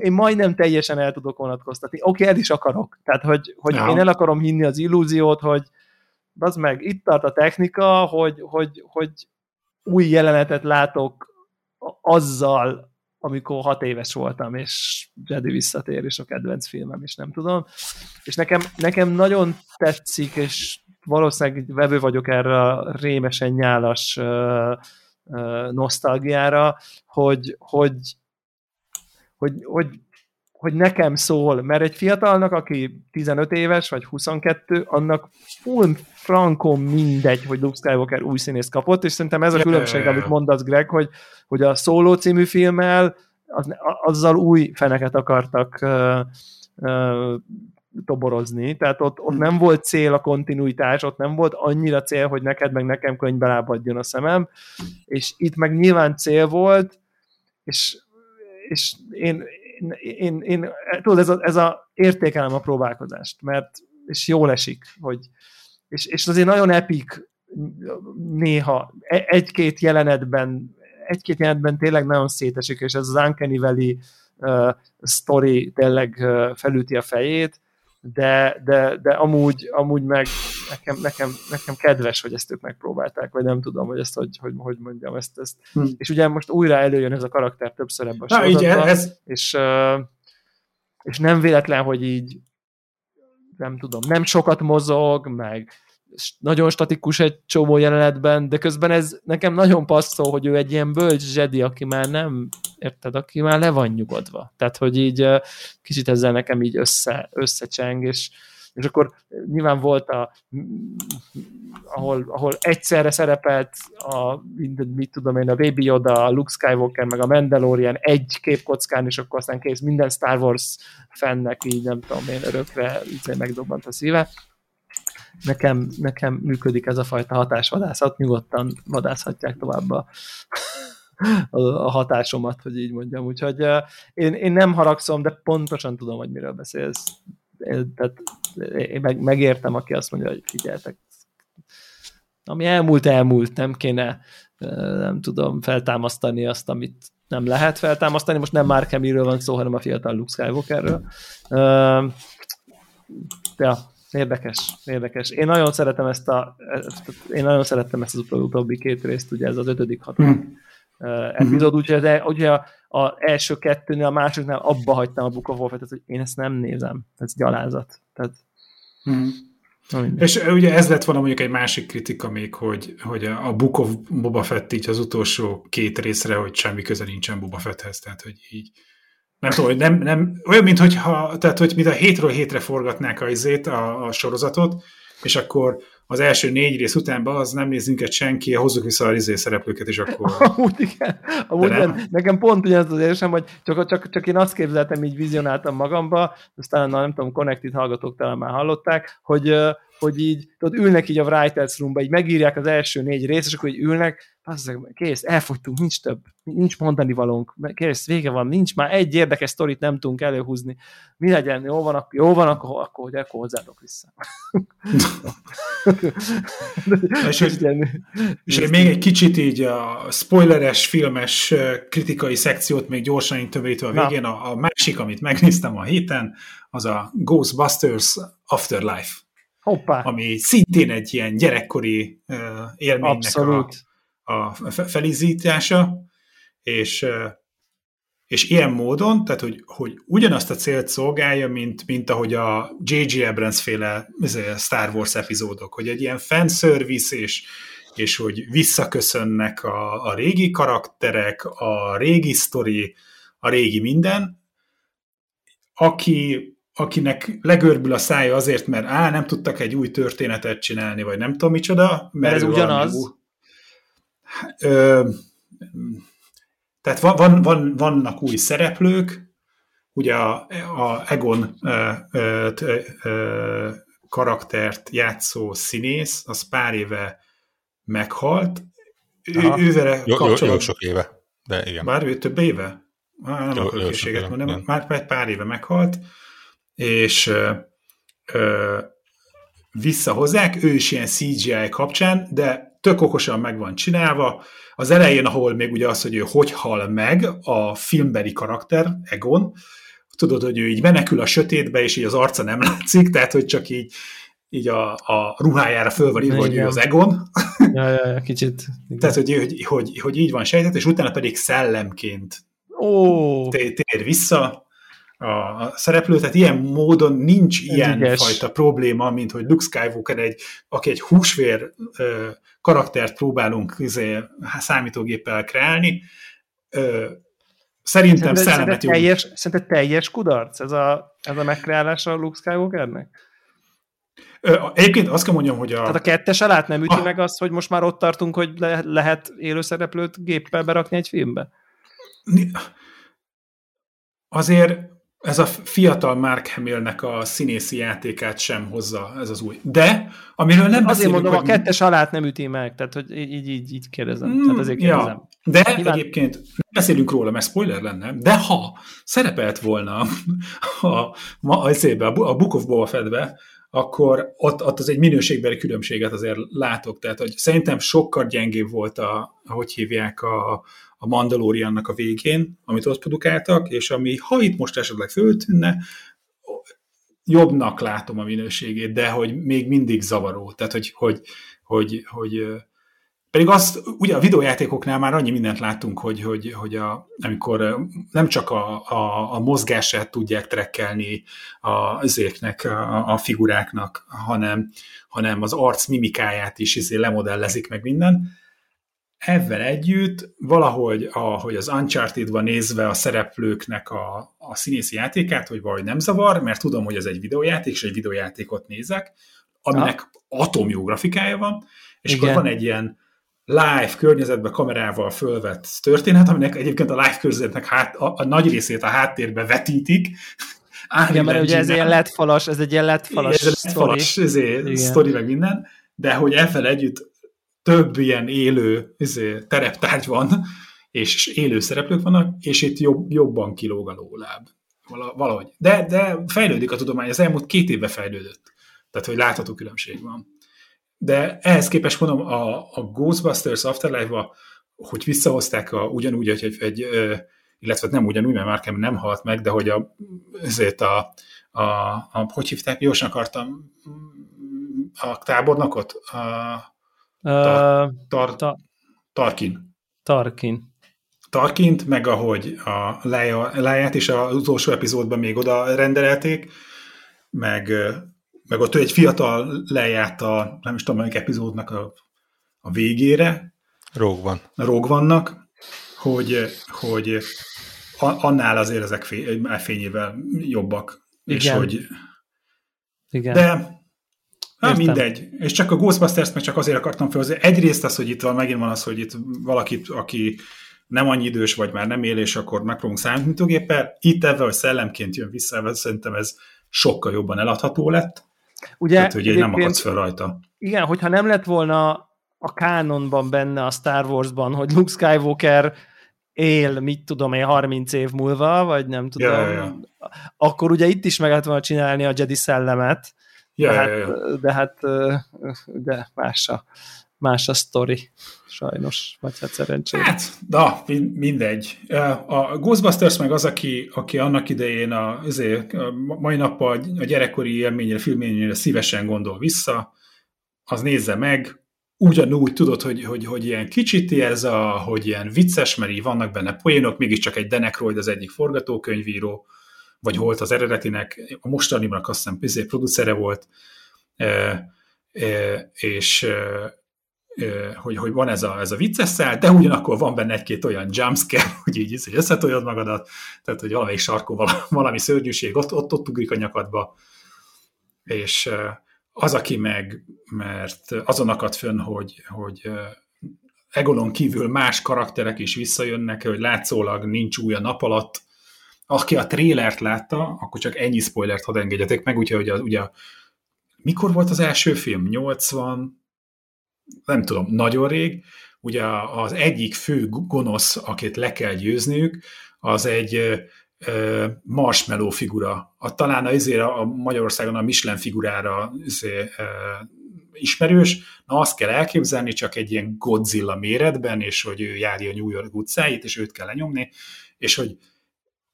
én majdnem teljesen el tudok vonatkoztatni. Oké, el is akarok. Tehát, hogy én el akarom hinni az illúziót, hogy az meg itt tart a technika, hogy új jelenetet látok azzal, amikor 6 éves voltam, és Jedi visszatér, és a kedvenc filmem, és nem tudom. És nekem nagyon tetszik, és valószínűleg vevő vagyok erre a rémesen nyálas nosztalgiára, hogy nekem szól, mert egy fiatalnak, aki 15 éves, vagy 22, annak full frankon mindegy, hogy Luke Skywalker új színészt kapott, és szerintem ez a különbség, amit mondasz, Greg, hogy a Solo című filmmel azzal új feneket akartak toborozni, tehát ott nem volt cél a kontinuitás, ott nem volt annyira cél, hogy neked meg nekem könyvbe lábadjon a szemem, és itt meg nyilván cél volt, és én tudod, ez a értékelem a próbálkozást, mert és jól esik, és azért nagyon epik néha, egy-két jelenetben tényleg nagyon szétesik, és ez az Uncanny Valley sztori tényleg felüti a fejét, de amúgy meg nekem kedves, hogy ezt ők megpróbálták, vagy nem tudom, hogy ezt hogy mondjam ezt. És ugye most újra előjön ez a karakter többször ebben a sorozatban, és nem véletlen, hogy így nem tudom, nem sokat mozog, meg nagyon statikus egy csomó jelenetben, de közben ez nekem nagyon passzol, hogy ő egy ilyen bölcs Jedi, aki már nem érted, aki már le van nyugodva. Tehát, hogy így kicsit ezzel nekem így összecseng, és akkor nyilván volt ahol egyszerre szerepelt a Baby Yoda, a Luke Skywalker, meg a Mandalorian egy képkockán, és akkor aztán kész, minden Star Wars fennek így, nem tudom én, örökre így megdobbant a szíve. Nekem működik ez a fajta hatásvadászat, nyugodtan vadászhatják tovább a hatásomat, hogy így mondjam. Úgyhogy én nem haragszom, de pontosan tudom, hogy miről beszélsz. Tehát én megértem, aki azt mondja, hogy figyeltek. Ami elmúlt, nem kéne, nem tudom, feltámasztani azt, amit nem lehet feltámasztani. Most nem Mark Hamill-ről van szó, hanem a fiatal Luke Skywalkerről. Ja, érdekes. Én nagyon szeretem ezt az utóbbi két részt, ugye ez az 5.-6. epizód, úgyhogy az első kettőnél, a másoknál abba hagytam a Book of Warfare-t, hogy én ezt nem nézem. Ez gyalázat. Tehát, és ugye ez lett volna mondjuk egy másik kritika még, hogy a Book of Boba Fett így az utolsó két részre, hogy semmi köze nincsen Boba Fetthez, tehát hogy így nem tudom, hogy nem olyan, mintha, tehát hogy mint a hétről hétre forgatnák a sorozatot, és akkor az első 4 rész utánban az nem néz minket senki, hozzuk vissza a szereplőket, és akkor... Amúgy igen. Nekem pont ugyanaz az érzésem, hogy csak én azt képzeltem, így vizionáltam magamba, aztán nem tudom, Konnektor hallgatók talán már hallották, hogy így tudod, ülnek így a writers roomba, így megírják az első 4 rész, és akkor így ülnek, kész, elfogytunk, nincs több, nincs mondani valónk, kész, vége van, nincs már egy érdekes sztorit nem tudunk előhúzni. Mi legyen, jó van, akkor hozzátok vissza. És én még egy kicsit így a spoileres, filmes kritikai szekciót még gyorsan intövítve a végén, a másik, amit megnéztem a héten, az a Ghostbusters Afterlife. Hoppá. Ami szintén egy ilyen gyerekkori élménynek a felizítása, és ilyen módon, tehát hogy ugyanazt a célt szolgálja, mint ahogy a J.J. Abrams-féle Star Wars epizódok, hogy egy ilyen fanservice, és hogy visszaköszönnek a régi karakterek, a régi sztori, a régi minden, akinek legörbül a szája azért, mert nem tudtak egy új történetet csinálni, vagy nem tudom micsoda. Mert ez ugyanaz. Tehát vannak új szereplők, ugye a Egon karaktert játszó színész, az pár éve meghalt. Ővele kapcsolatban... Jó sok éve, de igen. Bár ő több éve? Nem akarok készséget mondani, már pár éve meghalt, és visszahozzák, ő is ilyen CGI kapcsán, de tök okosan meg van csinálva. Az elején, ahol még ugye az, hogy ő hogy hal meg a filmbeli karakter, Egon, tudod, hogy ő így menekül a sötétbe, és így az arca nem látszik, tehát hogy csak így a ruhájára föl van írva, hogy ő az Egon. Ja, kicsit. Tehát, hogy így van sejtett, és utána pedig szellemként tér vissza a szereplő, tehát ilyen módon nincs ilyen fajta probléma, mint hogy Luke Skywalker, aki egy húsvér karaktert próbálunk számítógéppel kreálni. Szerintem szellemet jó. Szerinted teljes kudarc ez a megkreálása a Luke Skywalkernek? Egyébként azt kell mondjam, hogy tehát a kettes alát nem üti meg azt, hogy most már ott tartunk, hogy lehet élőszereplőt géppel berakni egy filmbe? Azért ez a fiatal Mark Hamillnek a színészi játékát sem hozza ez az új. De, amiről nem beszélünk... Azért mondom, hogy... a kettes alát nem üti meg, tehát hogy így kérdezem. Tehát azért kérdezem. Ja, de nyilván... egyébként nem beszélünk róla, mert spoiler lenne, de ha szerepelt volna a Book of Boba Fettbe, akkor ott az egy minőségbeli különbséget azért látok. Tehát hogy szerintem sokkal gyengébb volt a Mandaloriannak a végén, amit ott produkáltak, és ami, ha itt most esetleg föltűnne, jobbnak látom a minőségét, de hogy még mindig zavaró. Tehát, hogy pedig azt, ugye a videójátékoknál már annyi mindent látunk, hogy amikor nem csak a mozgását tudják trekkelni a figuráknak, hanem az arc mimikáját is lemodellezik meg minden. Ezzel együtt valahogy, ahogy az Uncharted-ban nézve a szereplőknek a színészi játékát, hogy valahogy nem zavar, mert tudom, hogy ez egy videójáték, és egy videójátékot nézek, aminek atomjó grafikája van, és igen, akkor van egy ilyen live környezetben kamerával fölvett történet, aminek egyébként a live környezetnek a nagy részét a háttérbe vetítik. Igen, mert ugye ez ilyen LED-falas, ez egy ilyen LED-falas sztori, meg minden, de hogy ezzel együtt több ilyen élő tereptárgy van, és élő szereplők vannak, és itt jobban kilóg a lóláb. Valahogy. De fejlődik a tudomány, az elmúlt 2 évben fejlődött. Tehát, hogy látható különbség van. De ehhez képest mondom, a Ghostbusters Afterlife-ba, hogy visszahozták ugyanúgy, hogy egy, illetve nem ugyanúgy, mert Markham nem halt meg, de hogy hogy hívták, jósan akartam a tábornokot, Tarkint, meg ahogy a Leia-t is az utolsó epizódban még oda rendelték, meg ott egy fiatal Leia-t a nem is tudom, melyik epizódnak a végére. Rogue One-nak, hogy annál azért ezek fényével jobbak. Igen. És hogy... Igen. De... Na, mindegy. És csak a Ghostbusters-t meg csak azért akartam felhozni. Egyrészt az, hogy itt megint van az, hogy itt valakit, aki nem annyi idős, vagy már nem él, és akkor megpróbálunk számítógéppel. Itt ebben, hogy szellemként jön vissza, szerintem ez sokkal jobban eladható lett. Ugye, tehát, hogy nem akadsz fel rajta. Igen, hogyha nem lett volna a kánonban benne a Star Wars-ban, hogy Luke Skywalker él, mit tudom én, 30 év múlva, vagy nem tudom, akkor ugye itt is meg lehet volna csinálni a Jedi szellemet. De más a sztori, sajnos, vagy hát szerencsére. Hát, na, mindegy. A Ghostbusters meg az, aki annak idején a mai nappal a gyerekkori élményre, filményre szívesen gondol vissza, az nézze meg, ugyanúgy tudod, hogy ilyen kicsit ez hogy ilyen vicces, mert így vannak benne poénok, mégiscsak egy Dan Aykroyd az egyik forgatókönyvíró, vagy volt az eredetinek, a mostaniban azt hiszem pizé producere volt, és hogy van ez a vicces szál, de ugyanakkor van benne egy-két olyan jumpscare, hogy így összetoljod magadat, tehát hogy valamelyik sarkó, valami szörnyűség, ott ugrik a nyakadba, és az, aki meg, mert azon akadt fönn, hogy Egonon kívül más karakterek is visszajönnek, hogy látszólag nincs új a nap alatt. Aki a trélert látta, akkor csak ennyi spoilert hadd engedjetek meg, úgyhogy ugye mikor volt az első film? 80? Nem tudom, nagyon rég. Ugye az egyik fő gonosz, akit le kell győzniük, az egy marshmallow figura. Talán a Magyarországon a Michelin figurára ismerős. Na, azt kell elképzelni, csak egy ilyen Godzilla méretben, és hogy ő járja New York utcáit, és őt kell lenyomni, és hogy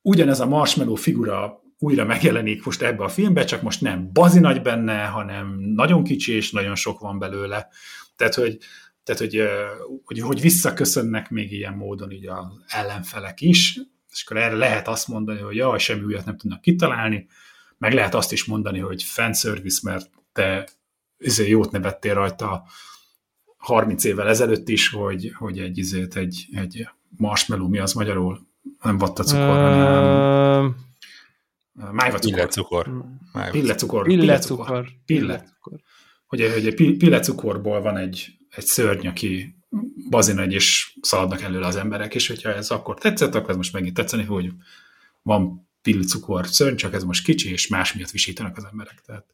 ugyanez a marshmallow figura újra megjelenik most ebbe a filmbe, csak most nem bazi nagy benne, hanem nagyon kicsi, és nagyon sok van belőle. Tehát, hogy visszaköszönnek még ilyen módon így az ellenfelek is, és akkor erre lehet azt mondani, hogy jaj, semmi újat nem tudnak kitalálni, meg lehet azt is mondani, hogy fanservice, mert te jót nevettél rajta 30 évvel ezelőtt is, hogy egy marshmallow, mi az magyarul? Nem vattacukor, hanem pillecukor. Hogy egy pillecukorból van egy szörny, aki bazinagy, és szaladnak előle az emberek, és hogyha ez akkor tetszett, akkor ez most megint tetszeni, hogy van pillecukor szörny, csak ez most kicsi, és más miatt visítanak az emberek. Tehát,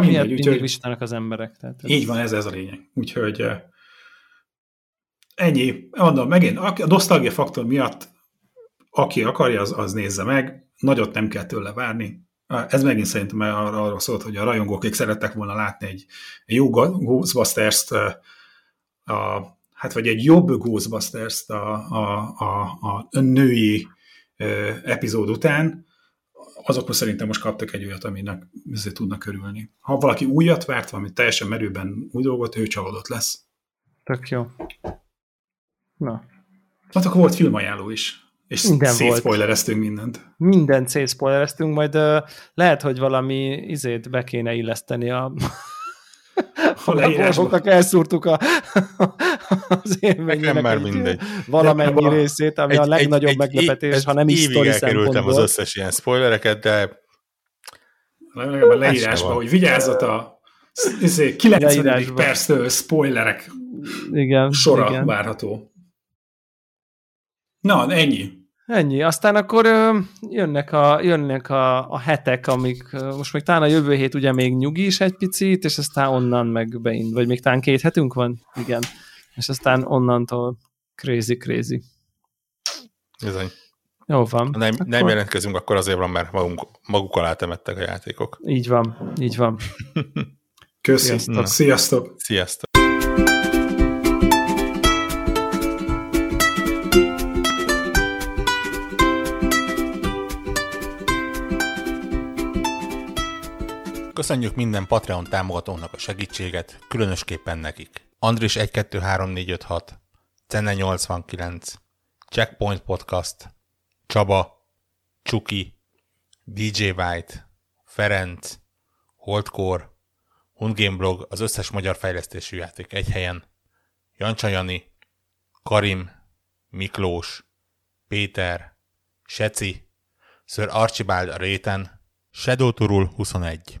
mindig visítanak az emberek. Tehát ez így van, ez a lényeg. Úgyhogy ennyi. Mondom, megint a nosztalgia faktor miatt aki akarja, az nézze meg, nagyot nem kell tőle várni. Ez megint szerintem arról szólt, hogy a rajongók, akik szerettek volna látni egy jó Ghostbusters-t, vagy egy jobb Ghostbusters-t a női epizód után, azokról szerintem most kaptak egy olyat, aminek ezért tudnak örülni. Ha valaki újat várt, valami teljesen merőben új dolgot, ő csalódott lesz. Tök jó. Na. Hát akkor volt filmajánló is. És szétszpoilereztünk mindent. Mindent szétszpoilereztünk, majd lehet, hogy valami izét be kéne illeszteni a A leírásoknak elszúrtuk az élménynek már mindegy. Valamennyi részét, ami a legnagyobb meglepetés, ha nem is sztori szempontból. Évig elkerültem az összes ilyen spoilereket, de legalább a leírásban, hogy vigyázzat a 90. perctől spoilerek sora várható. Na, ennyi. Ennyi. Aztán akkor jönnek a hetek, amik most még talán a jövő hét ugye még nyugi is egy picit, és aztán onnan meg beindul. Vagy még talán 2 hetünk van? Igen. És aztán onnantól crazy. Bizony. Jó van. Ha nem jelentkezünk, akkor azért van, mert maguk alá temettek a játékok. Így van. Köszönöm. Sziasztok. Köszönjük minden Patreon támogatónak a segítséget, különösképpen nekik. Andris 123456, Cene 89, Checkpoint Podcast, Csaba, Csuki, DJ White, Ferenc, Holdcore, Hungameblog, az összes magyar fejlesztésű játék egy helyen, Jancsa Jani, Karim, Miklós, Péter, Seci, Sir Archibald a réten, Shadow Turul 21.